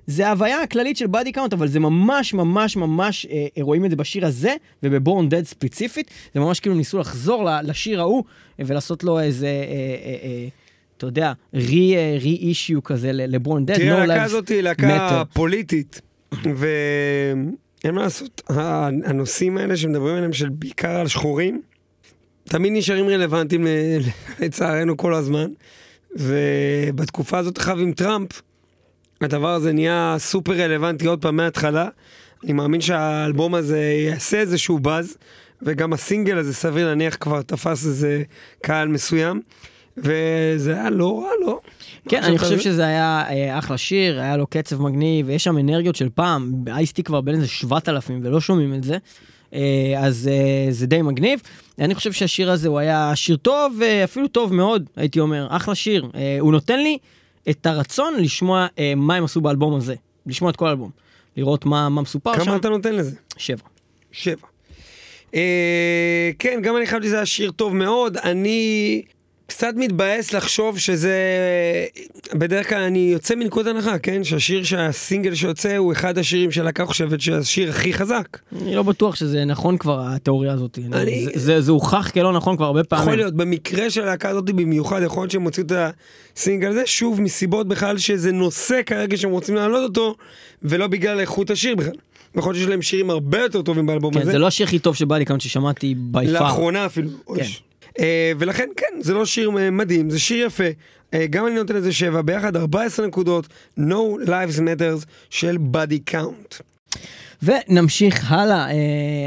זה ההוויה הכללית של בדי קאונט, אבל זה ממש ממש ממש, אה, רואים את זה בשיר הזה, ובבורן דד ספציפית, זה ממש כאילו ניסו לחזור לשיר ההוא, ולעשות לו איזה... אה, אה, אה, אתה יודע, רי אישיו כזה לברון דד. תראה, הלהקה הזאת היא להקה פוליטית, ואין מה לעשות, הנושאים האלה שמדברים עליהם של בעיקר על שחורים, תמיד נשארים רלוונטיים לצערנו כל הזמן, ובתקופה הזאת חב עם טראמפ, הדבר הזה נהיה סופר רלוונטי עוד פעם מההתחלה, אני מאמין שהאלבום הזה יעשה איזשהו באז, וגם הסינגל הזה סביר להניח כבר תפס איזה קהל מסוים, וזה היה לא רע, לא? כן, אני חושב שזה היה אחלה שיר, היה לו קצב מגניב, ויש שם אנרגיות של פעם, אייסטי כבר בין איזה שבעת אלפים, ולא שומעים את זה, אז זה די מגניב. אני חושב שהשיר הזה הוא היה שיר טוב, אפילו טוב מאוד, הייתי אומר, אחלה שיר. הוא נותן לי את הרצון לשמוע מה הם עשו באלבום הזה, לשמוע את כל האלבום, לראות מה מסופר שם. כמה אתה נותן לזה? שבע. שבע. כן, גם אני חושב שזה היה שיר טוב מאוד, אני... קצת מתבאס לחשוב שזה, בדרך כלל אני יוצא מנקודת הנחה, כן? שהשיר שהסינגל שיוצא הוא אחד השירים שלקח חושבת שהשיר הכי חזק. אני לא בטוח שזה נכון כבר, התיאוריה הזאת. אני... זה, זה, זה הוכח כלא נכון כבר הרבה פעמים. יכול להיות, במקרה של הלהקה הזאת במיוחד, יכול להיות שהם מוציאו את הסינגל הזה, שוב, מסיבות בכלל שזה נושא כרגע שהם רוצים להעלות אותו, ולא בגלל איכות השיר בכלל. בכל שיש להם שירים הרבה יותר טובים באלבום הזה. כן, זה לא השיר הכי טוב שבא לי, כמה ששמעתי ביפר. לאחרונה אפילו. כן. ולכן כן, זה לא שיר מדהים, זה שיר יפה, גם אני נותן את זה שבע, ביחד ארבע עשרה נקודות, No Lives Matters של Body Count. ונמשיך הלאה,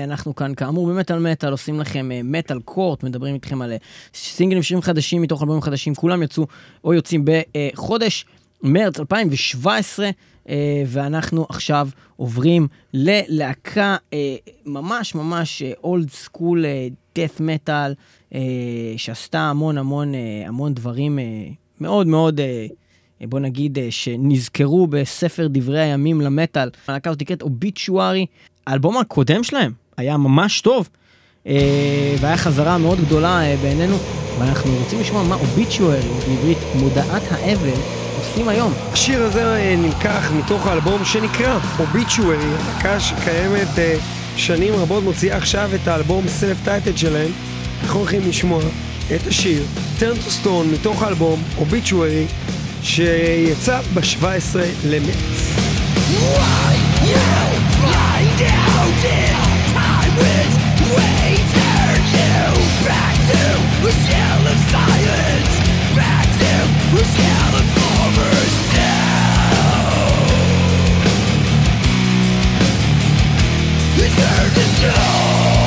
אנחנו כאן כאמור במטל מטל, עושים לכם מטל קורט, מדברים איתכם על סינגלים שירים חדשים מתוך אלבומים חדשים, כולם יצאו או יוצאים בחודש מרץ אלפיים שבע עשרה, ואנחנו עכשיו עוברים ללהקה ממש ממש אולד סקול דאת' מטל, שעשתה המון המון המון דברים מאוד מאוד, בוא נגיד שנזכרו בספר דברי הימים למטל. הלהקה הזאת נקראת Obituary. האלבום הקודם שלהם היה ממש טוב, והיה חזרה מאוד גדולה בעינינו, ואנחנו רוצים לשמוע מה Obituary, בעברית מודעת האבל, עושים היום. השיר הזה נלקח מתוך האלבום שנקרא Obituary, הלהקה שקיימת שנים רבות, מוציאה עכשיו את האלבום self-titled שלהם. אנחנו הולכים לשמוע את השיר Turn to Stone מתוך האלבום Obituary, שיצא ב-שבעה עשר למרץ. Why you find out in time which way turn you back to a shell of silence, back to a shell of former sound. You turn to stone.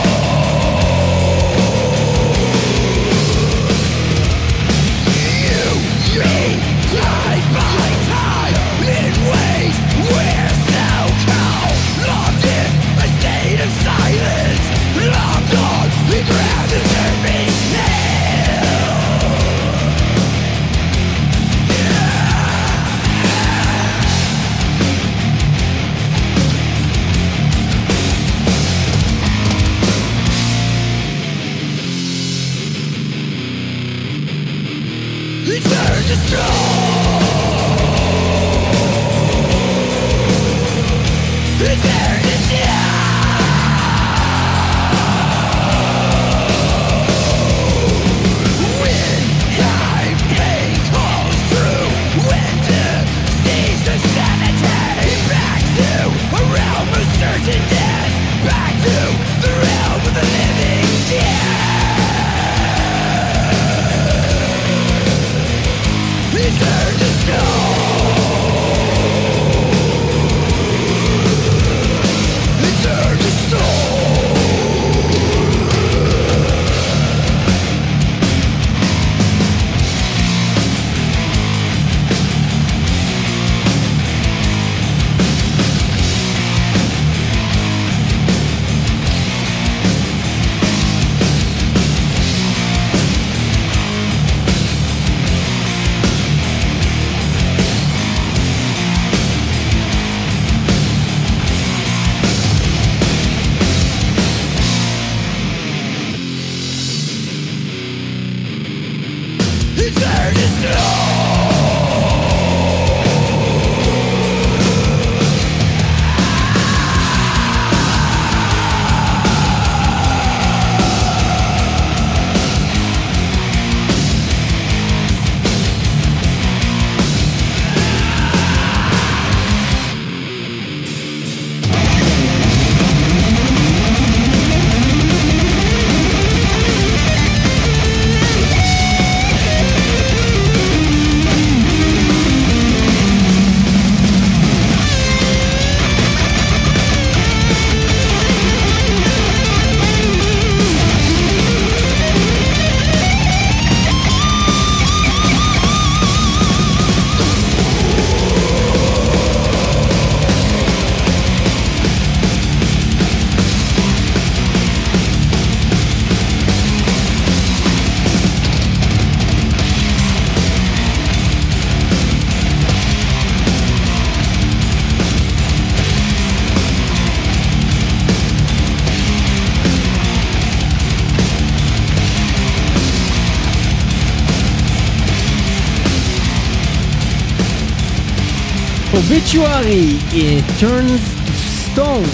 Obituary, it turns to stone.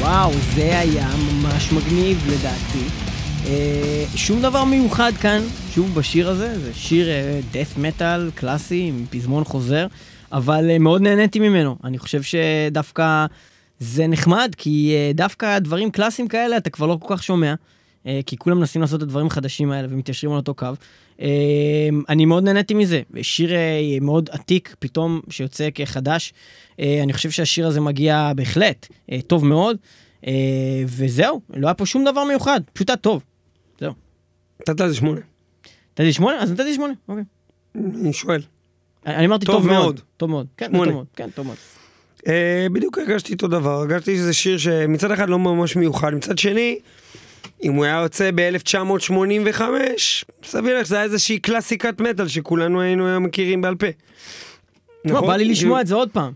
וואו, זה היה ממש מגניב לדעתי. שום דבר מיוחד כאן, שוב בשיר הזה, זה שיר death metal קלאסי עם פזמון חוזר, אבל מאוד נהניתי ממנו. אני חושב שדווקא זה נחמד, כי דווקא דברים קלאסיים כאלה אתה כבר לא כל כך שומע, כי כולם מנסים לעשות את הדברים חדשים האלה, ומתיישרים על אותו קו. אני מאוד נהניתי מזה, שיר מאוד עתיק, פתאום שיוצא כחדש, אני חושב שהשיר הזה מגיע בהחלט טוב מאוד, וזהו, לא היה פה שום דבר מיוחד, פשוט היה טוב, זהו. נתת לזה שמונה. נתת לזה שמונה? אז נתת לזה שמונה, אוקיי. אני שואל. אני אמרתי טוב מאוד. טוב מאוד, כן, טוב מאוד, כן, טוב מאוד. בדיוק הרגשתי אותו דבר, הרגשתי שזה שיר שמצד אחד לא ממש מיוחד, מצד שני, אם הוא היה יוצא ב-אלף תשע מאות שמונים וחמש, סביר לך, זה היה איזושהי קלאסיקת מטל שכולנו היינו מכירים בעל פה. לא, בא לי לשמוע את זה עוד פעם.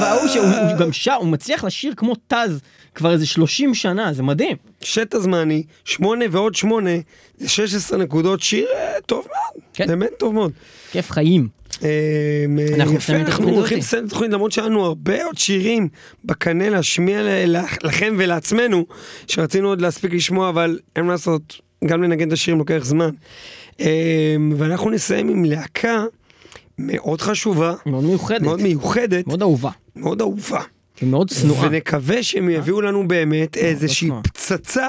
והוא שהוא גם שר, הוא מצליח לשיר כמו תז כבר איזה שלושים שנה, זה מדהים. שטע זמני, שמונה ועוד שמונה, זה שש עשרה נקודות שיר, טוב מאוד, באמת טוב מאוד. כיף חיים. יפה, אנחנו הולכים לסיים את התוכנית, למרות שאנו הרבה עוד שירים בקנה להשמיע לכם ולעצמנו, שרצינו עוד להספיק לשמוע, אבל אין מה לעשות, גם לנגן את השירים לוקח זמן. ואנחנו נסיים עם להקה מאוד חשובה, מאוד מיוחדת, מאוד מיוחדת, מאוד אהובה, מאוד אהובה, מאוד צנועה, ונקווה שהם יביאו לנו באמת איזושהי פצצה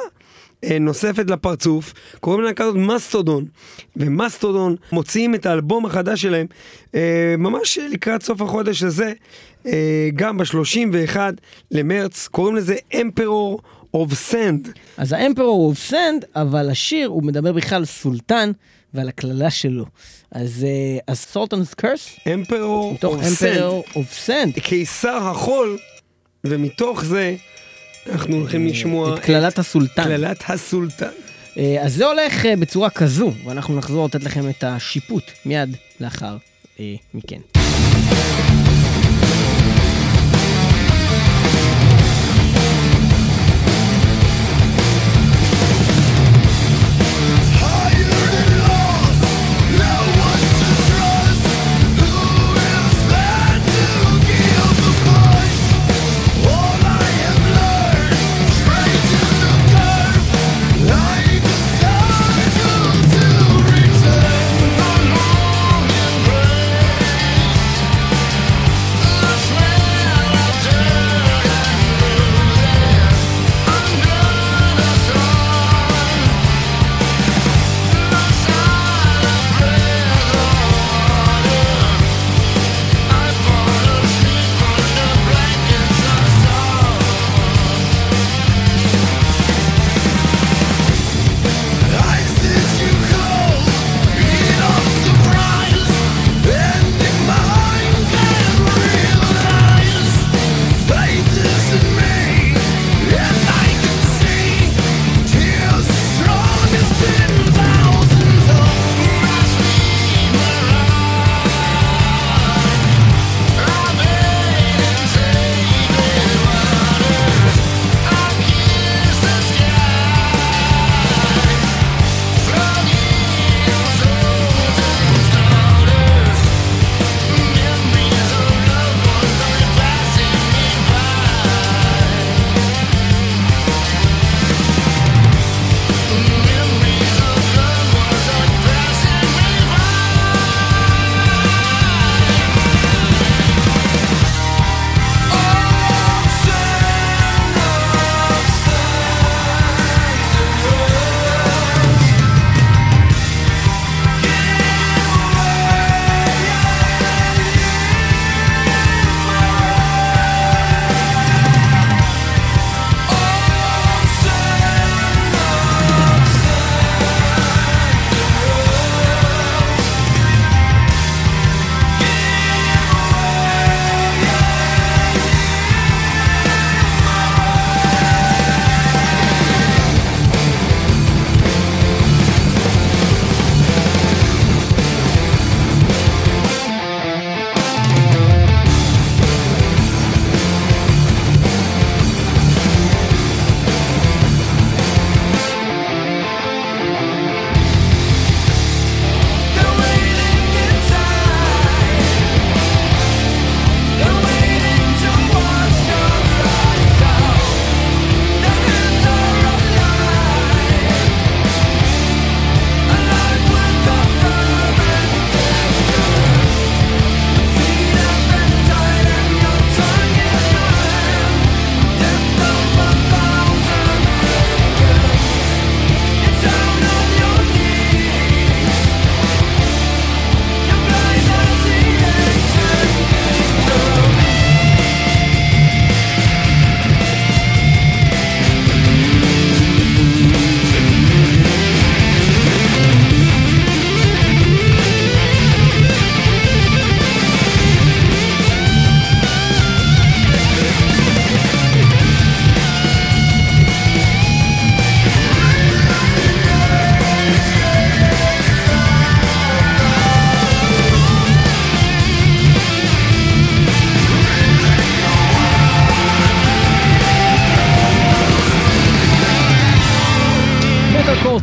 נוספת לפרצוף. קוראים להקה הזאת מסטודון, ומסטודון מוציאים את האלבום החדש שלהם ממש לקראת סוף החודש הזה, גם ב-שלושים ואחד למרץ, קוראים לזה Emperor of Sand. אז ה-Emperor of Sand, אבל השיר הוא מדבר בכלל על סולטן ועל הכללה שלו. אז A Sultan's Curse, Emperor of Sand, קיסר החול, ומתוך זה אנחנו הולכים לשמוע את כללת הסולטן. כללת הסולטן. אז זה הולך בצורה כזו, ואנחנו נחזור לתת לכם את השיפוט מיד לאחר מכן.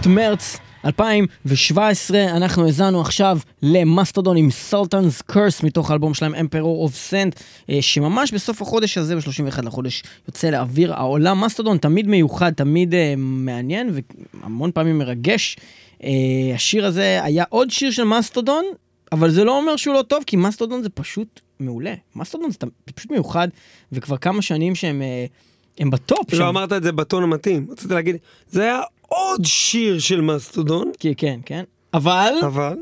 את מרץ אלפיים שבע עשרה, אנחנו הזענו עכשיו למאסטודון עם סולטאנס קרס מתוך האלבום שלהם Emperor of Sand, שממש בסוף החודש הזה, ב-שלושים ואחד לחודש, יוצא לאוויר העולם. מאסטודון תמיד מיוחד, תמיד מעניין והמון פעמים מרגש. השיר הזה היה עוד שיר של מאסטודון, אבל זה לא אומר שהוא לא טוב, כי מאסטודון זה פשוט מעולה. מאסטודון זה פשוט מיוחד, וכבר כמה שנים שהם הם בטופ. לא אמרת את זה בטון המתאים, רציתי להגיד, זה היה עוד שיר של מאסטודון. כן, כן, אבל... אבל...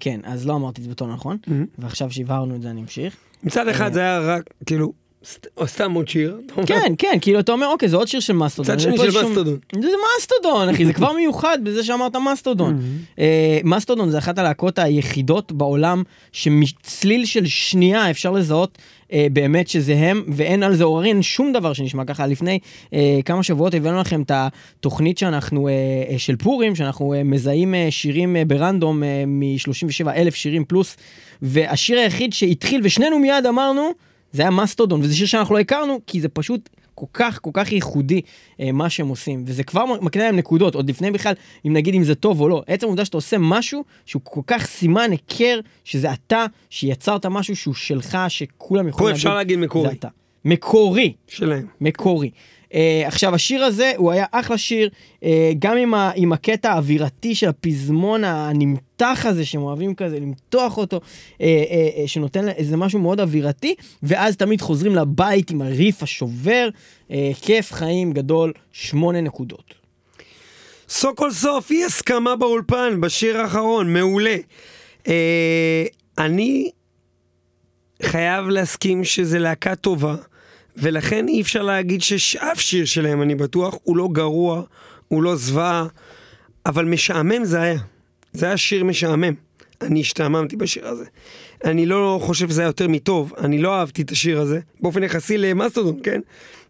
כן, אז לא אמרתי את זה בטון נכון, ועכשיו שהבהרנו את זה אני אמשיך. מצד אחד זה היה רק, כאילו, סתם עוד שיר. כן, כן, כאילו אתה אומר, אוקיי, זה עוד שיר של מאסטודון. זה מאסטודון, אחי, זה כבר מיוחד בזה שאמרת מאסטודון. מאסטודון זה אחת הלהקות היחידות בעולם, שמצליל של שנייה אפשר לזהות באמת שזה הם, ואין על זה עוררין, שום דבר שנשמע ככה. לפני אה, כמה שבועות הבאנו לכם את התוכנית שאנחנו, אה, אה, של פורים, שאנחנו אה, מזהים אה, שירים אה, ברנדום אה, מ-שלושים ושבעה אלף שירים פלוס, והשיר היחיד שהתחיל, ושנינו מיד אמרנו, זה היה מאסטודון, וזה שיר שאנחנו לא הכרנו, כי זה פשוט כל כך, כל כך ייחודי אה, מה שהם עושים, וזה כבר מקנה להם נקודות, עוד לפני בכלל, אם נגיד אם זה טוב או לא. עצם העובדה שאתה עושה משהו שהוא כל כך סימן, הכר, שזה אתה, שיצרת משהו שהוא שלך, שכולם יכולים להגיד. פה אפשר להגיד מקורי. זה אתה. מקורי. שלהם. מקורי. אה, עכשיו, השיר הזה, הוא היה אחלה שיר, אה, גם עם, ה, עם הקטע האווירתי של הפזמון הנמתח הזה, שהם אוהבים כזה, למתוח אותו, אה, אה, אה, שנותן איזה משהו מאוד אווירתי, ואז תמיד חוזרים לבית עם הריף השובר, אה, כיף חיים גדול, שמונה נקודות. סוף כל סוף, היא הסכמה באולפן, בשיר האחרון, מעולה. אה, אני חייב להסכים שזה להקה טובה, ולכן אי אפשר להגיד ששאף שיר שלהם, אני בטוח, הוא לא גרוע, הוא לא זוועה, אבל משעמם זה היה. זה היה שיר משעמם. אני השתעממתי בשיר הזה. אני לא חושב שזה היה יותר מטוב, אני לא אהבתי את השיר הזה, באופן יחסי למאסטודון, כן?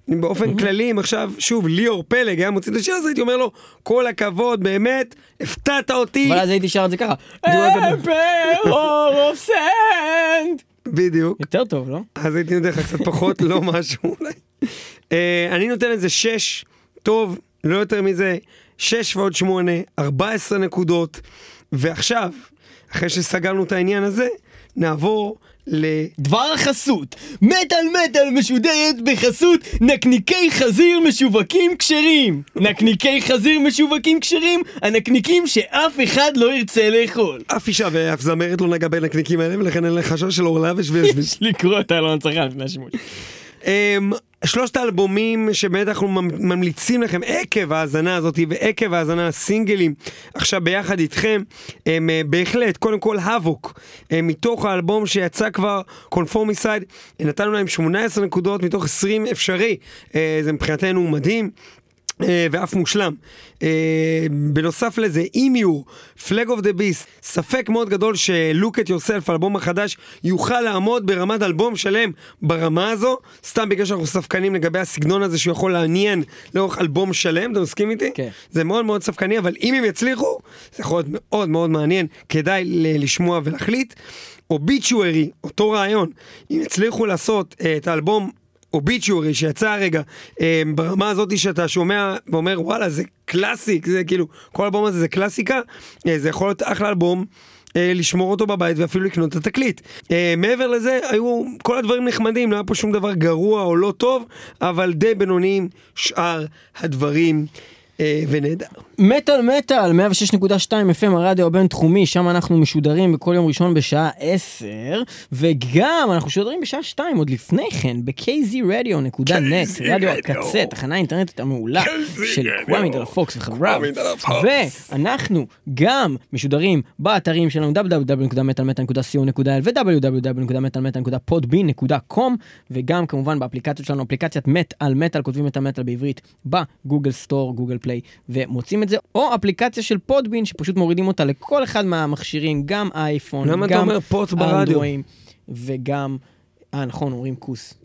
באופן כללי, אם עכשיו, שוב, ליאור פלג היה מוציא את השיר הזה, הייתי אומר לו, כל הכבוד, באמת, הפתעת אותי. אבל אז הייתי שר את זה ככה. אמפרור אוף סנד. בדיוק. יותר טוב, לא? אז הייתי נותן לך קצת פחות, לא משהו אולי. uh, אני נותן את זה שש, טוב, לא יותר מזה, שש ועוד שמונה, ארבע עשרה נקודות, ועכשיו, אחרי שסגרנו את העניין הזה, נעבור לדבר החסות. מטל מטל משודרת בחסות נקניקי חזיר משווקים כשרים. נקניקי חזיר משווקים כשרים, הנקניקים שאף אחד לא ירצה לאכול. אף אישה ואף זמרת לא נגע בנקניקים האלה, ולכן אין לה חשש של אורלה ושוויש. יש לקרוא אותה לא נצחה לפני השימוש. שלושת האלבומים שבאמת אנחנו ממליצים לכם עקב ההזנה הזאת ועקב ההזנה הסינגלים עכשיו ביחד איתכם הם בהחלט, קודם כל Havok מתוך האלבום שיצא כבר CONFORMICIDE, נתנו להם שמונה עשרה נקודות מתוך עשרים אפשרי, זה מבחינתנו מדהים ואף מושלם. בנוסף לזה, Immure, Flag of the Beast, ספק מאוד גדול ש-Look at Yourself, האלבום החדש, יוכל לעמוד ברמת אלבום שלם ברמה הזו, סתם בגלל שאנחנו ספקנים לגבי הסגנון הזה שהוא יכול לעניין לאורך אלבום שלם, אתם מסכים איתי? כן. זה מאוד מאוד ספקני, אבל אם הם יצליחו, זה יכול להיות מאוד מאוד מעניין, כדאי לשמוע ולהחליט. Obituary, אותו רעיון, אם יצליחו לעשות את האלבום Obituary שיצא הרגע, ברמה הזאת שאתה שומע ואומר, וואלה, זה קלאסיק, זה כאילו, כל אלבום הזה זה קלאסיקה, זה יכול להיות אחלה אלבום, לשמור אותו בבית ואפילו לקנות את התקליט. מעבר לזה, היו כל הדברים נחמדים, לא היה פה שום דבר גרוע או לא טוב, אבל די בינוניים שאר הדברים. ונהדר. מטל מטל, מאה ושש נקודה שתיים אף אם הרדיו בין תחומי, שם אנחנו משודרים בכל יום ראשון בשעה עשר, וגם אנחנו משודרים בשעה שתיים עוד לפני כן, ב-קיי זי רדיו דוט נט, רדיו הקצה, תחנה אינטרנטית המעולה של קוואמי דלה פוקס וחבריו, ואנחנו גם משודרים באתרים שלנו דאבליו דאבליו דאבליו נקודה מטל מטל נקודה סי או נקודה אל ו-דאבליו דאבליו דאבליו נקודה מטל מטל נקודה פודבין נקודה קום, וגם כמובן באפליקציות שלנו, אפליקציית מטל מטל, כותבים מטל מטל בעברית בגוגל סטור, גוגל פליי, ומוצאים את זה, או אפליקציה של פודבין, שפשוט מורידים אותה לכל אחד מהמכשירים, גם אייפון, גם אנדרואיד, וגם, אה נכון, אומרים כוס.